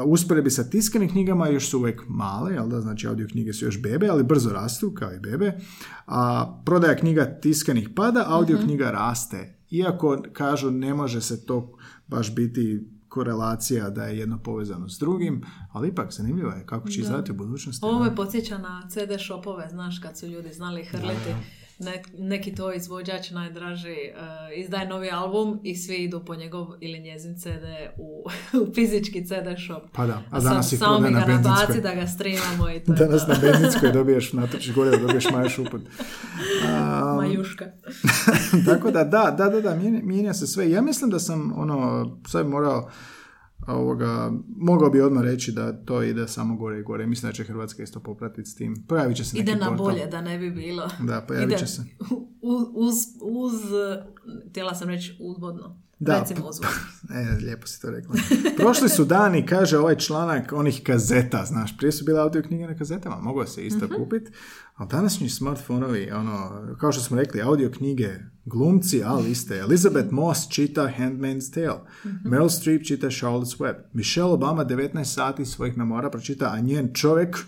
usporedbi sa tiskanim knjigama još su uvijek male, znači audio knjige su još bebe, ali brzo rastu, kao i bebe. A prodaja knjiga tiskanih pada, audio knjiga raste. Iako, kažu, ne može se to baš biti korelacija da je jedno povezano s drugim, ali ipak zanimljivo je kako će izgledati u budućnosti. Ovo me podsjeća na CD shopove, znaš, kad su ljudi znali hrliti. Neki to izvođač najdraži izdaje novi album i svi idu po njegov ili njezin CD u fizički CD shop. Pa da, a danas ih prodaje na benzinskoj. Samo mi ga da ga streamamo i to. Danas na benzinskoj dobiješ, natočiš gore, dobiješ Majuš uput. Majuška. Tako da, mijenja se sve. Ja mislim da sam, sad morao mogao bi odmah reći da to ide samo gore i gore. Mislim da će Hrvatska isto popratiti s tim. Pojavit će se neki portal. Ide na bolje, da ne bi bilo. Da, pojavit će se. Htjela sam reći uzvodno. Da, lijepo si to rekla. Prošli su dani, kaže ovaj članak, onih kazeta, znaš, prije su bile audio knjige na kazetama, moglo se isto kupiti, ali današnji smartfonovi, ono, kao što smo rekli, audio knjige, glumci, ali iste. Elizabeth Moss čita Handmaid's Tale, Meryl Streep čita Charlotte's Web, Michelle Obama 19 sati svojih memoara pročita, a njen čovjek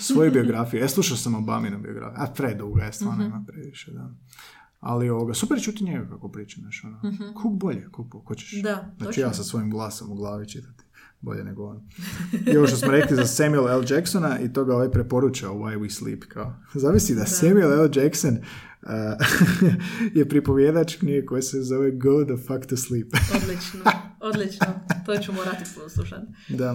svoju biografiju. Ja slušao sam Obaminu biografiju, a preduga je stvarno, ima previše, da. Ali super čuti njega kako priča, znaš, ono, kuk bolje, kuk hoćeš. Da, znači točno. Ja sa svojim glasom u glavi čitati bolje nego on. I ovo što smo rekli za Samuel L. Jacksona i to ga ovaj preporuča Why We Sleep, kao. Zavisi da Samuel L. Jackson je pripovjedač knjige koja se zove Go the Fuck to Sleep. Odlično. To ću morati poslušati.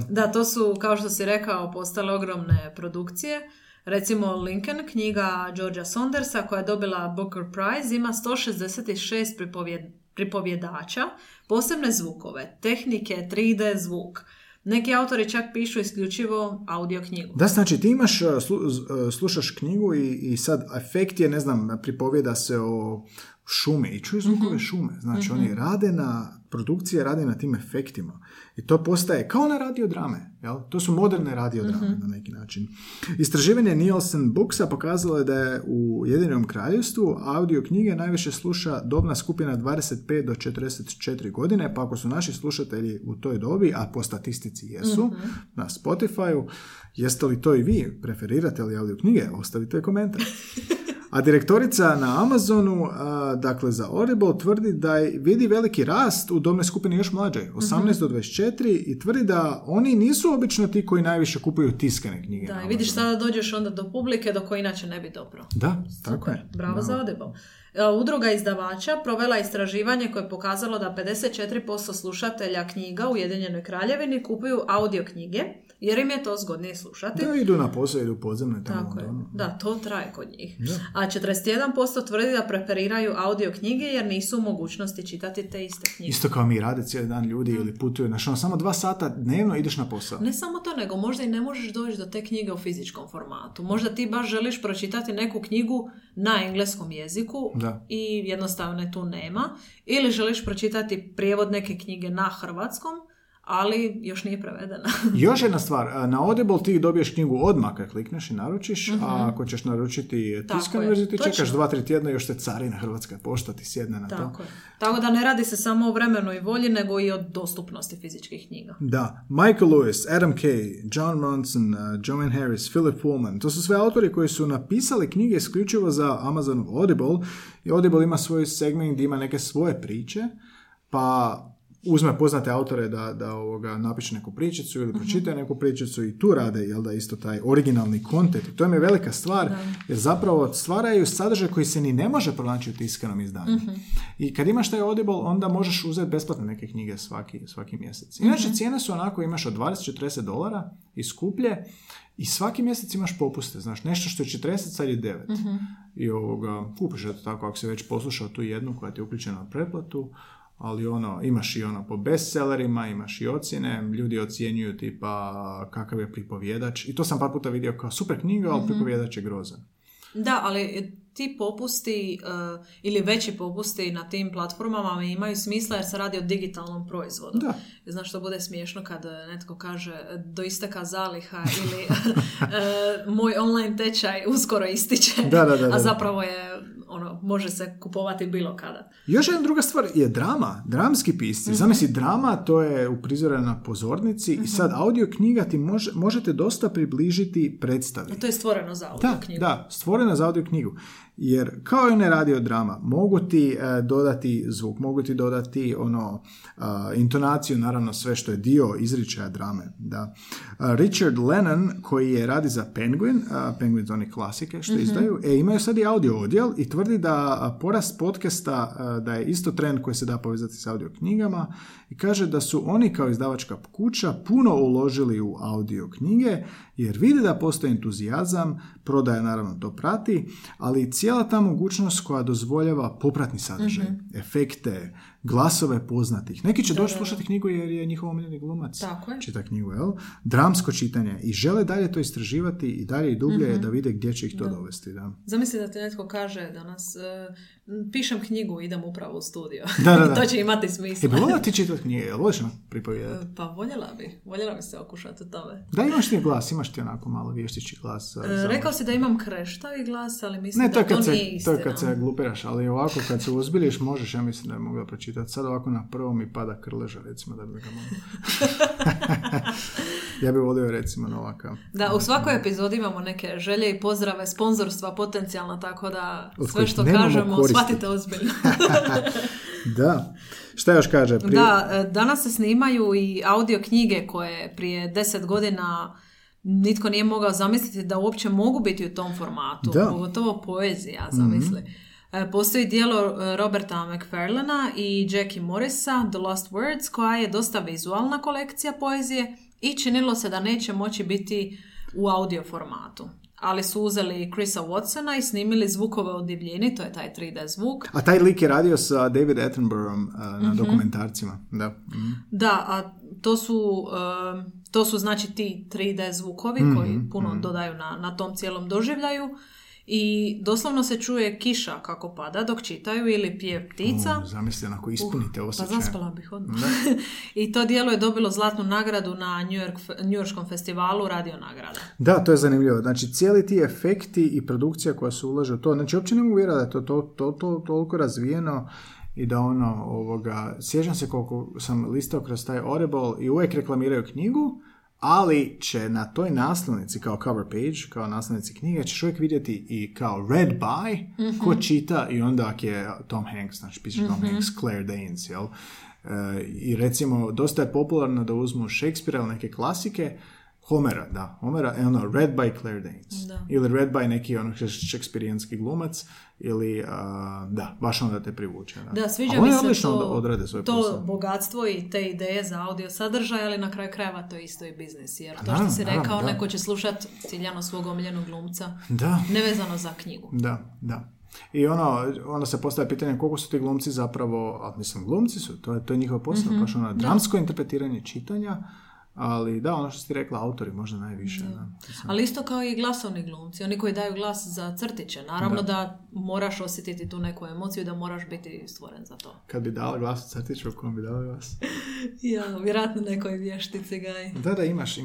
Da, to su, kao što si rekao, postale ogromne produkcije. Recimo Lincoln, knjiga Georgea Saundersa koja je dobila Booker Prize, ima 166 pripovjedača, posebne zvukove, tehnike, 3D zvuk. Neki autori čak pišu isključivo audio knjigu. Da, znači ti imaš, slušaš knjigu i sad efekt je, ne znam, pripovjeda se o šume i čuje zvukove šume. Znači oni rade na, produkcije rade na tim efektima. I to postaje kao na radiodrame. Jel? To su moderne radiodrame na neki način. Istraživanje Nielsen Booksa pokazalo je da je u Jedinom kraljevstvu audio knjige najviše sluša dobna skupina 25 do 44 godine, pa ako su naši slušatelji u toj dobi, a po statistici jesu, na Spotify-u, jeste li to i vi? Preferirate li audio knjige? Ostavite komentar. A direktorica na Amazonu, dakle za Audible, tvrdi da vidi veliki rast u dobnoj skupini još mlađoj, 18 do 24, i tvrdi da oni nisu obično ti koji najviše kupuju tiskane knjige. Da, i vidiš sada dođeš onda do publike do koje inače ne bi dobro. Da, super, tako je. Bravo za Audible. Udruga izdavača provela istraživanje koje je pokazalo da 54% slušatelja knjiga u Ujedinjenoj Kraljevini kupuju audio knjige, jer im je to zgodnije slušati. Da, idu na posao, idu podzemne. Da, to traje kod njih. Da. A 41% tvrdi da preferiraju audio knjige jer nisu u mogućnosti čitati te iste knjige. Isto kao mi, rade cijeli dan ljudi ili putuju. Znači, samo 2 sata dnevno ideš na posao. Ne samo to, nego možda i ne možeš doći do te knjige u fizičkom formatu. Možda ti baš želiš pročitati neku knjigu na engleskom jeziku i jednostavno je tu nema. Ili želiš pročitati prijevod neke knjige na hrvatskom, ali još nije prevedena. Još jedna stvar, na Audible ti dobiješ knjigu odmah kad klikneš i naručiš, a ako ćeš naručiti tiskan verziju, ti čekaš 2-3 tjedna i još te carina Hrvatska pošta ti sjedne na to. Je. Tako da ne radi se samo o vremenu i volji, nego i o dostupnosti fizičkih knjiga. Da, Michael Lewis, Adam Kay, John Ronson, Joanne Harris, Philip Pullman, to su sve autori koji su napisali knjige isključivo za Amazon Audible, i Audible ima svoj segment gdje ima neke svoje priče, pa uzme poznate autore da napiše neku pričicu ili pročita neku pričicu i tu rade, jel da, isto taj originalni kontent. To im je velika stvar, jer zapravo stvaraju sadržaj koji se ni ne može pronaći u tiskanom izdanju. I kad imaš taj Audible, onda možeš uzeti besplatne neke knjige svaki mjesec. Inače, cijene su onako, imaš od $20-40 i skuplje, i svaki mjesec imaš popuste, znaš, nešto što je 40, sad je 9. I kupiš to tako, ako si već poslušao tu jednu koja ti je uključena na pretplatu. Ali imaš i po bestsellerima, imaš i ocjene, ljudi ocjenjuju tipa kakav je pripovjedač. I to sam par puta vidio kao super knjiga, ali pripovjedač je grozan. Da, ali ti popusti ili veći popusti na tim platformama imaju smisla jer se radi o digitalnom proizvodu. Da. Znaš, što bude smiješno kad netko kaže do isteka zaliha ili moj online tečaj uskoro ističe, da. A zapravo je može se kupovati bilo kada. Još jedna druga stvar je drama. Dramski pisci. Zamisli, drama, to je uprizorena na pozornici i sad audio knjiga ti možete dosta približiti predstavi. A to je stvoreno za audio knjigu. Da, stvoreno za audio knjigu. Jer kao i ne radio drama, mogu ti dodati zvuk, mogu ti dodati intonaciju, naravno sve što je dio izričaja drame. Da. Richard Lennon, koji radi za Penguin, Penguin su oni klasike što izdaju, imaju sad i audio odjel i tvrdi da porast podcasta da je isto trend koji se da povezati s audio knjigama, i kaže da su oni kao izdavačka kuća puno uložili u audio knjige jer vide da postoji entuzijazam, prodaja naravno to prati, ali cijela ta mogućnost koja dozvoljava popratni sadržaj, efekte, glasove poznatih. Neki će doći slušati knjigu jer je njihov omiljeni glumac čita knjigu, dramsko čitanje, i žele dalje to istraživati i dalje i dublje da vide gdje će ih to dovesti. Da. Zamisli da ti netko kaže danas pišem knjigu, idem upravo u studio. Da. To će imati smisla. Bi voljela ti čitati knjige, voliš nam pripovijedati? Pa voljela bi se okušati od tome. Da, imaš ti glas, imaš ti onako malo vještići glas. Rekao si da imam kreštavi glas, ali mislim ne, da to nije istina. Ne, to kad se glupiraš, ali ovako kad se uzbiliš možeš, ja mislim da bi mogla pročitati. Sad ovako na prvo mi pada Krleža, recimo, da bi ga mogla. Ja bih vodio, recimo, Novaka. Da, u svakoj epizodi imamo neke želje i pozdrave, sponzorstva potencijalna, tako da sve što kažemo koristiti. Shvatite ozbiljno. Da. Šta još kaže? Da, danas se snimaju i audio knjige koje prije 10 godina nitko nije mogao zamisliti da uopće mogu biti u tom formatu. Da. Pogotovo poezija, zamisli. Mm-hmm. Postoji djelo Roberta McFarlana i Jackie Morrisa, The Last Words, koja je dosta vizualna kolekcija poezije i činilo se da neće moći biti u audio formatu. Ali su uzeli Chrisa Watsona i snimili zvukove u divljini, to je taj 3D zvuk. A taj lik je radio sa David Attenborough na dokumentarcima. Da, da, a to su znači ti 3D zvukovi koji puno dodaju na tom cijelom doživljaju. I doslovno se čuje kiša kako pada dok čitaju ili pije ptica. Zamislite ako ispunite osjećaj. Pa zaspala bih odmah. I to djelo je dobilo zlatnu nagradu na Njujorškom festivalu radio nagrada. Da, to je zanimljivo. Znači cijeli ti efekti i produkcija koja se ulaže u to. Znači uopće ne mogu vjerovati da je to toliko razvijeno. I da sjećam se koliko sam listao kroz taj Audible i uvijek reklamiraju knjigu. Ali će na toj naslovnici kao cover page, kao naslovnici knjige, ćeš uvijek vidjeti i kao read by, ko čita, i onda je Tom Hanks, znači piše Tom Hanks, Claire Danes, jel? I recimo, dosta je popularno da uzmu Shakespearea ili neke klasike, Homera, read by Claire Danes. Da. Ili read by neki shakespearijanski glumac, ili, baš onda te privuče. Da, sviđa mi se to bogatstvo i te ideje za audio sadržaj, ali na kraju krajeva to je isto i biznis. Jer to što si rekao, neko će slušati ciljano svog omiljenog glumca, nevezano za knjigu. Da. I onda se postavlja pitanje koliko su ti glumci zapravo, ali mislim glumci su, to je njihov posao, baš dramsko interpretiranje čitanja. Ali da, ono što si rekla, autori možda najviše. Da. Ali isto kao i glasovni glumci, oni koji daju glas za crtiće. Naravno da moraš osjetiti tu neku emociju, da moraš biti stvoren za to. Kad bi dala glas crtiću, kom bi dala glas? Ja, vjerojatno nekoj vještici gaj. Da, imaš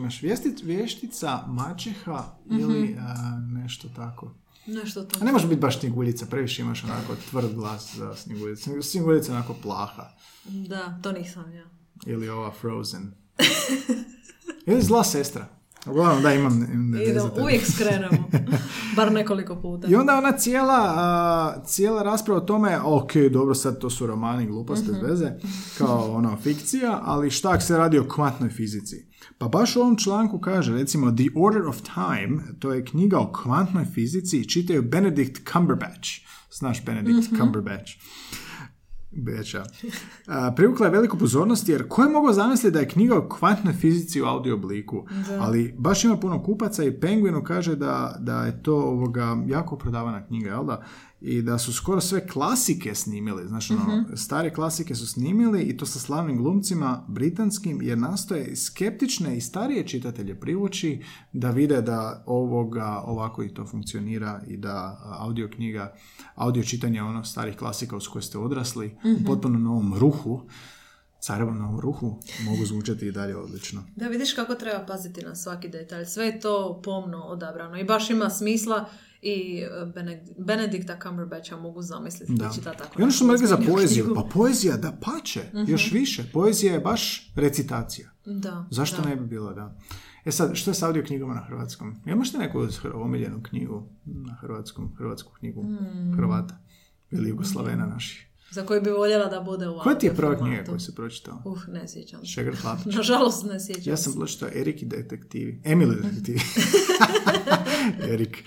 vještica, mačeha ili nešto tako. Nešto tako. A ne može biti baš Snjeguljica, previše imaš onako tvrd glas za Snjeguljicu. Snjeguljica je onako plaha. Da, to nisam ja. Ili ova Frozen. Ili zla sestra. Uglavnom, da, imam uvijek skrenemo. Bar nekoliko puta. I onda ona cijela rasprava o tome, ok, dobro, sad to su romani, gluposti bez veze, kao fikcija, ali šta ako se radi o kvantnoj fizici? Pa baš u ovom članku kaže, recimo, The Order of Time, to je knjiga o kvantnoj fizici i čitaju Benedict Cumberbatch. Znaš Benedict Cumberbatch? Beča. Privukla je veliku pozornost jer ko je mogao zamisliti da je knjiga o kvantnoj fizici u audio obliku, ali baš ima puno kupaca i Penguinu kaže da je to jako prodavana knjiga, jel da? I da su skoro sve klasike snimili, znači stare klasike su snimili i to sa slavnim glumcima britanskim, jer nastoje skeptične i starije čitatelje privući da vide da ovako i to funkcionira i da audio čitanje starih klasika uz koje ste odrasli u potpuno novom ruhu, carevom ruhu, mogu zvučati i dalje odlično. Da, vidiš kako treba paziti na svaki detalj, sve je to pomno odabrano i baš ima smisla. I Benedikta Cumberbatcha mogu zamisliti da čita tako. I ono što mrge za poeziju, pa poezija da pače, još više. Poezija je baš recitacija. Da. Zašto ne bi bila, da? E sad, što je s audio knjigama na hrvatskom? Imaš li neku omiljenu knjigu na hrvatskom, hrvatsku knjigu Hrvata ili Jugoslavena naših? Za koju bi voljela da bude u audio formatu. Koja ti je prva knjiga koju si pročitao? Ne sjećam. Šegrt Lapić. Nažalost ne sjećam. Ja sam pročitao Erik i detektivi. Emil i detektivi. Erik.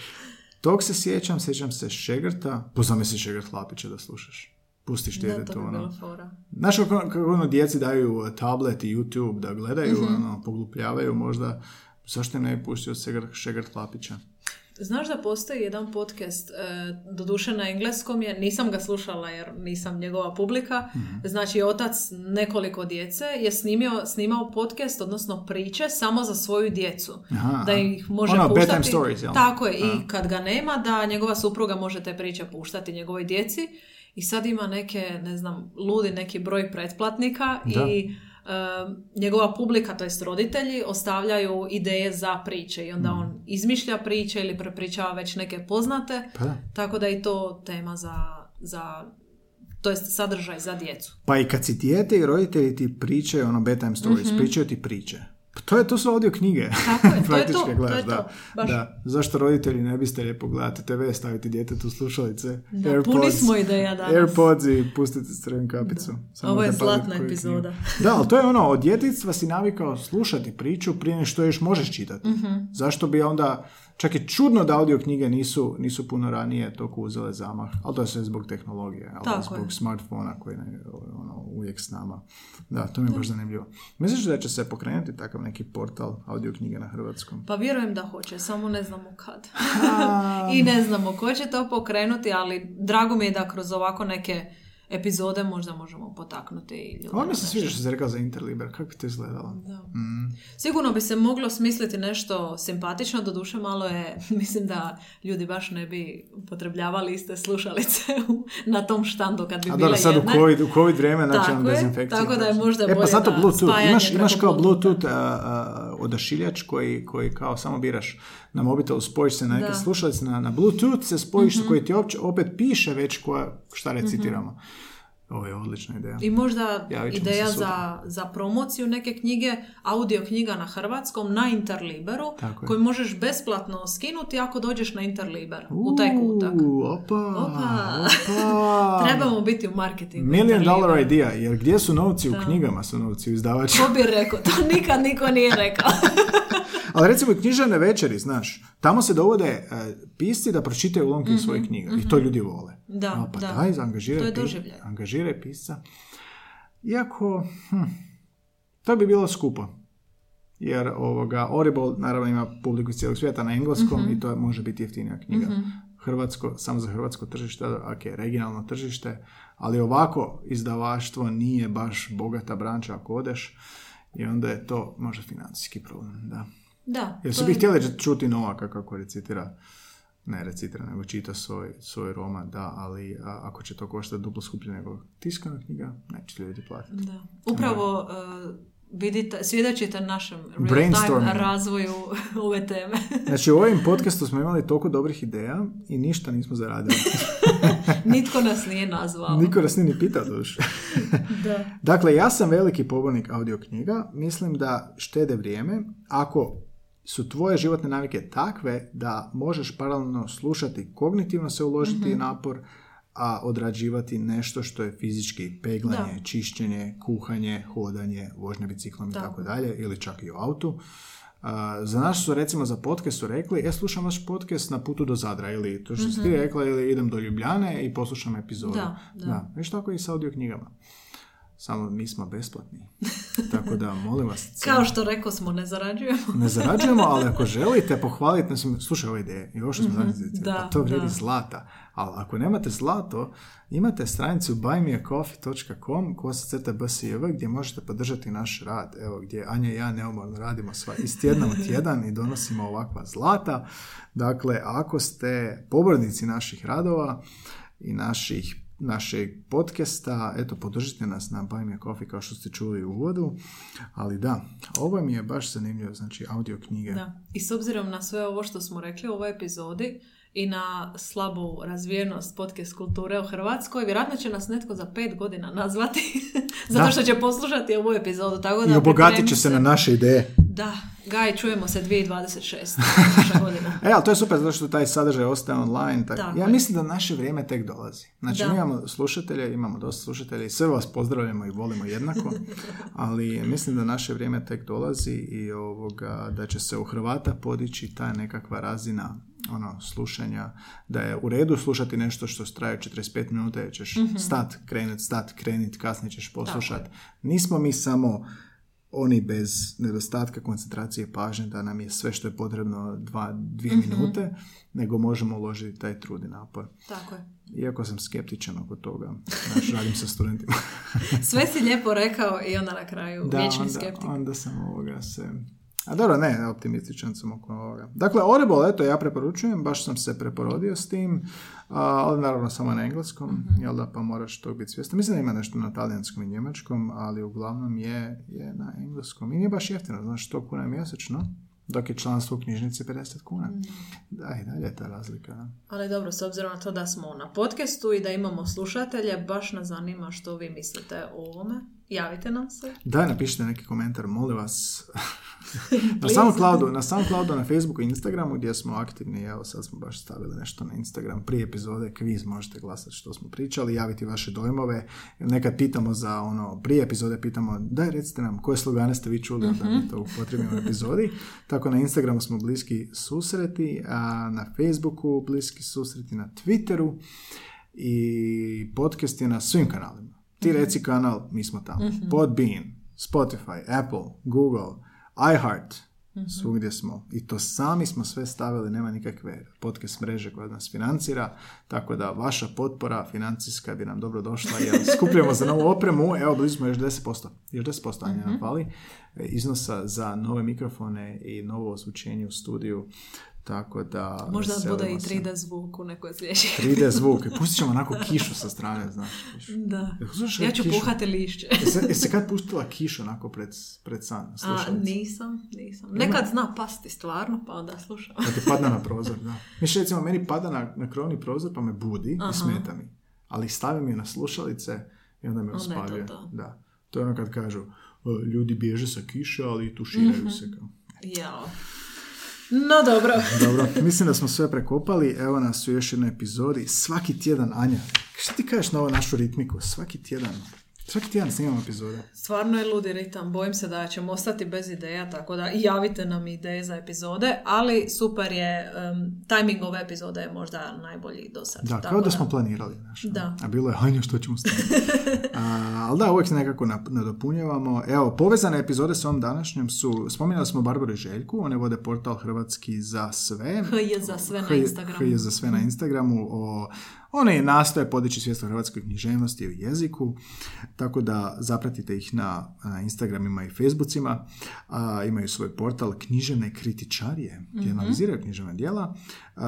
Dok se sjećam se Šegrta, pozvame se Šegrt Lapića da slušaš. Pustiš djetetu. Da, to bi bilo fora. Znaš kako djeci daju tablet i YouTube da gledaju, poglupljavaju možda. Zašto ne bi pustio Šegrt Lapića? Znaš da postoji jedan podcast, doduše na engleskom je, nisam ga slušala jer nisam njegova publika, znači otac nekoliko djece je snimao podcast, odnosno priče samo za svoju djecu. Aha, da ih može puštati. Bedtime stories, jel? Tako je, i kad ga nema, da njegova supruga može te priče puštati njegovoj djeci. i sad ima neke, ne znam, ludi neki broj pretplatnika i njegova publika, to jest roditelji, ostavljaju ideje za priče i onda on izmišlja priče ili prepričava već neke poznate, tako da je to tema za to jest sadržaj za djecu. Pa i kad si dijete i roditelji ti pričaju, ono, bedtime stories, pričaju ti priče. To su audio knjige. Tako je, praktički gledaš, da. Zašto roditelji ne biste lijepo gledati TV, staviti djetetu slušalice, da, AirPods, puni smo ideja danas. AirPods i pustiti crvenu kapicu. Ovo je zlatna epizoda. Da, ali to je ono, od djetinjstva si navikao slušati priču prije nego što još možeš čitati. Mm-hmm. Zašto bi onda, čak je čudno da audio knjige nisu puno ranije toliko uzele zamah, ali to je sve zbog tehnologije, ali zbog smartfona koji je uvijek s nama. Da, to mi je baš zanimljivo. Misliš da će se pokrenuti takav neki portal audio knjige na hrvatskom? Pa vjerujem da hoće, samo ne znamo kad. I ne znamo ko će to pokrenuti, ali drago mi je da kroz ovako neke epizode možda možemo potaknuti i ljudi. Ovo mi se sviđa što si rekao za Interliber, kako bi to izgledalo? Sigurno bi se moglo smisliti nešto simpatično, doduše malo je, mislim da ljudi baš ne bi potrebljavali iste slušalice na tom štandu kad bi bile jedne. A dobro, sad u COVID vrijeme, znači nam dezinfekcija. Tako da je možda bolje da Bluetooth. Imaš kao Bluetooth odašiljač koji kao samo biraš na mobitelu, spojiš se na neke slušalice, na Bluetooth se spojiš, koji ti opet piše već šta recitiramo. Ovo je odlična ideja. I možda ideja za promociju neke knjige, audio knjiga na hrvatskom, na Interliberu, koju možeš besplatno skinuti ako dođeš na Interliber u taj kutak. Opa. Trebamo biti u marketingu. $1 million idea, jer gdje su novci u knjigama, su novci u izdavača. Ko bi rekao, to nikad niko nije rekao. Ali recimo i književne večeri, znaš, tamo se dovode pisci da pročitaju ulomke svoje knjiga i to ljudi vole. Angažiraj pisca. Iako, to bi bilo skupo. Jer Audible naravno ima publiku iz cijelog svijeta na engleskom i to može biti jeftinija knjiga. Hrvatsko, samo za hrvatsko tržište, regionalno tržište, ali ovako izdavaštvo nije baš bogata branča ako odeš i onda je to možda financijski problem, da. Da, jer su bi htjeli čuti Novaka kako recitira, nego čita svoj roman, da, ali ako će to koštati duplo skuplje nego tiskana knjiga, neće ljudi platiti. Da. Upravo svjedočite našem real-time razvoju ove teme. Znači u ovim podcastu smo imali toliko dobrih ideja i ništa nismo zaradili. Nitko nas nije nazvao. Niko nas nije ni pitao duše. Da. Dakle, ja sam veliki pobornik audio knjiga. Mislim da štede vrijeme ako su tvoje životne navike takve da možeš paralelno slušati, kognitivno se uložiti napor, a odrađivati nešto što je fizički peglanje, čišćenje, kuhanje, hodanje, vožnje biciklom i tako dalje, ili čak i u autu. Za nas su, recimo, za podcast su rekli, slušam vaš podcast na putu do Zadra, ili to što ste rekla, ili idem do Ljubljane i poslušam epizodu. Da. Viš tako i sa audio knjigama. Samo mi smo besplatni. Tako da, molim vas. Kao što rekao smo, ne zarađujemo. Ne zarađujemo, ali ako želite pohvaliti, slušaj ove ideje i ovo što smo pa to vrijedi zlata. Ali ako nemate zlato, imate stranicu buymeacoffee.com/bsjv gdje možete podržati naš rad. Evo gdje Anja i ja neumorno radimo iz tjedna u tjedan i donosimo ovakva zlata. Dakle, ako ste pobornici naših radova i našeg podcasta, eto, podržite nas na Buy Me a Coffee, kao što ste čuli u uvodu, ali da, ovo mi je baš zanimljivo, znači audio knjige. Da. I s obzirom na sve ovo što smo rekli u ovoj epizodi i na slabu razvijenost podcast kulture u Hrvatskoj, vjerojatno će nas netko za 5 godina nazvati zato što će poslušati ovu epizodu. Tako da i obogatit će se na naše ideje. Da, Gaj, čujemo se 2026. godina. Ali to je super, zato što taj sadržaj ostaje online. Ja mislim da naše vrijeme tek dolazi. Znači, mi imamo slušatelje, imamo dosta slušatelja i sve vas pozdravljamo i volimo jednako, ali mislim da naše vrijeme tek dolazi i da će se u Hrvata podići ta nekakva razina slušanja, da je u redu slušati nešto što traje 45 minuta jer ćeš stat, krenut, kasnije ćeš poslušat. Nismo mi samo oni bez nedostatka koncentracije pažnje da nam je sve što je potrebno 2 minute, nego možemo uložiti taj trud i napor. Tako je. Iako sam skeptičan oko toga, radim sa studentima. Sve si lijepo rekao i onda na kraju vječni skeptik. Onda sam se A dobro, ne, optimističan sam oko ovoga. Dakle, Audible, eto, ja preporučujem, baš sam se preporodio s tim, ali naravno samo na engleskom, jel da, pa moraš tog biti svjestan. Mislim da ima nešto na talijanskom i njemačkom, ali uglavnom je na engleskom. I nije baš jeftino, znaš, 100 kuna mjesečno, dok je članstvo u knjižnici 50 kuna. Da, i dalje je ta razlika. Ne? Ali dobro, s obzirom na to da smo na podcastu i da imamo slušatelje, baš nas zanima što vi mislite o ovome. Javite nam se. Da, napišite neki komentar, molim vas. Na SoundCloudu, na Facebooku i Instagramu gdje smo aktivni. Evo sad smo baš stavili nešto na Instagram. Prije epizode kviz, možete glasati što smo pričali, javiti vaše dojmove. Nekad pitamo za ono, prije epizode pitamo, daj recite nam koje slogane ste vi čuli da mi to upotrebimo u epizodi. Tako na Instagramu smo Bliski susreti, a na Facebooku Bliski susreti, na Twitteru i podcast je na svim kanalima. Ti reci kanal, mi smo tamo. Podbean, Spotify, Apple, Google, iHeart, svugdje smo. I to sami smo sve stavili, nema nikakve podcast mreže koja nas financira, tako da vaša potpora financijska bi nam dobro došla, jer skupljamo za novu opremu, evo blizu smo još 10%, Anja nam fali, iznosa za nove mikrofone i novo ozvučenje u studiju. Tako da možda bude i 3D zvuk u nekoj sljedeći. 3D zvuk. Pustit ćemo onako kišu sa strane, znaš. Kišu. Da. Ja ću puhati lišće. Jesi kad pustila kišu onako pred san? Slušalice? A, nisam. Nekad zna pasti stvarno, pa onda slušam. Da ti padne na prozor, da. Miš, recimo, meni pada na krovni prozor, pa me budi i smeta mi. Ali stavim je na slušalice i onda me uspavljuje. Da. To je ono kad kažu, ljudi bježe sa kiše, ali tuširaju se. Jao. No dobro, mislim da smo sve prekopali. Evo nas u još jednoj epizodi. Svaki tjedan, Anja, što ti kažeš na ovu našu ritmiku? Svaki tjedan snimamo epizode. Stvarno je ludi ritam, bojim se da ćemo ostati bez ideja, tako da javite nam ideje za epizode, ali super je, tajming ove epizode je možda najbolji do sad. Da, kao da smo planirali. A bilo je, hajde što ćemo staviti. Ali da, uvijek nekako nadopunjavamo. Evo, povezane epizode s ovom današnjom su, spominjali smo Barbaru i Željku, one vode portal Hrvatski za sve. H je za sve na Instagramu. One nastoje podići svijest o hrvatskoj književnosti i jeziku, tako da zapratite ih na Instagramima i Facebookima. Imaju svoj portal Književne kritičarije, gdje analiziraju književna djela.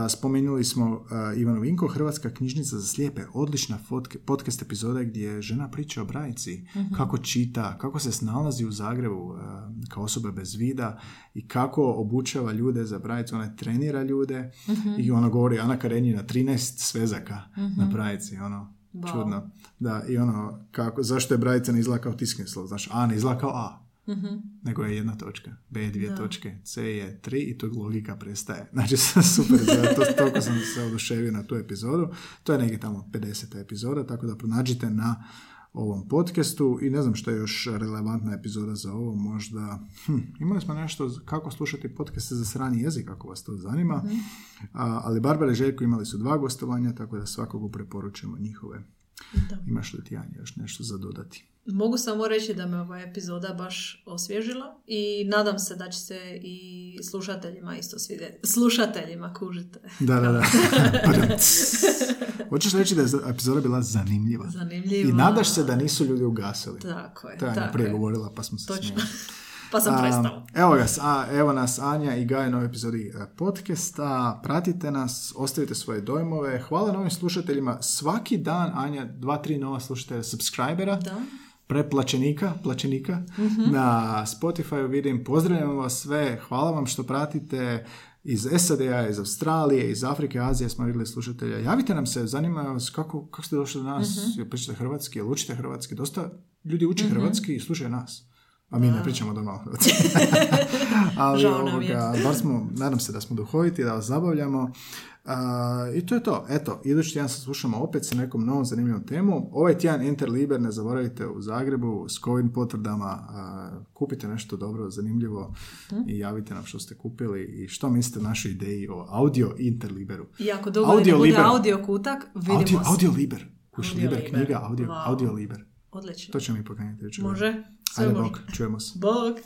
Spomenuli smo Ivanu Vinko, Hrvatska knjižnica za slijepe, odlična podcast epizoda gdje žena priča o Brajici, kako čita, kako se snalazi u Zagrebu kao osoba bez vida i kako obučava ljude za Brajicu. Ona trenira ljude i ona govori Ana Karenjina, 13 svezaka na Brajici, ono. Wow. Čudno. Da, i ono, zašto je Brajica ne izlakao tiskni slov? Znaš, A ne izlakao A, nego je jedna točka, B je dvije točke, C je 3 i tu logika prestaje. Znači, super, toliko sam se oduševio na tu epizodu. To je negdje tamo 50. epizoda, tako da pronađite na ovom podcastu i ne znam što je još relevantna epizoda za ovo, možda imali smo nešto kako slušati podcaste za strani jezik, ako vas to zanima, ali Barbara i Željko imali su 2 gostovanja, tako da svakogu preporučujemo njihove. Da. Imaš li ti, Anja, još nešto za dodati? Mogu samo reći da me ova epizoda baš osvježila i nadam se da će se i slušateljima isto svidjeti. Slušateljima, kužite. Da. Hoćeš reći da je epizoda bila zanimljiva. I nadaš se da nisu ljudi ugasili. Tako je. To je Anja prije govorila, pa smo se smijeli. Pa sam prestao. Evo nas, Anja i Gaj, na ovoj epizodi podcasta. Pratite nas, ostavite svoje dojmove. Hvala novim slušateljima. Svaki dan, Anja, 2-3 nova slušatelja, subscribera. Da. Plaćenika na Spotify-u vidim. Pozdravljamo vas sve, hvala vam što pratite. Iz SAD-a, iz Australije, iz Afrike, Azije smo vidjeli slušatelja. Javite nam se, zanima vas kako ste došli do nas, jel pričate hrvatski, jel učite hrvatski. Dosta ljudi uči hrvatski i slušaju nas. A mi ne pričamo doma o Hrvatskoj. Ali nadam se da smo duhoviti, da vas zabavljamo. I to je to. Eto, idući tjedan se slušamo opet sa nekom novom zanimljivom temu. Ovaj tjedan Interliber, ne zaboravite, u Zagrebu s COVID potvrdama. Kupite nešto dobro, zanimljivo i javite nam što ste kupili i što mislite našoj ideji o audio Interliberu. I ako dogodine bude audio kutak, vidimo se. Audio Liber. Liber knjiga, audio Liber. Odlično. To ćemo mi pokreniti. Može. Ajde, Bog, čujemo se. Bog.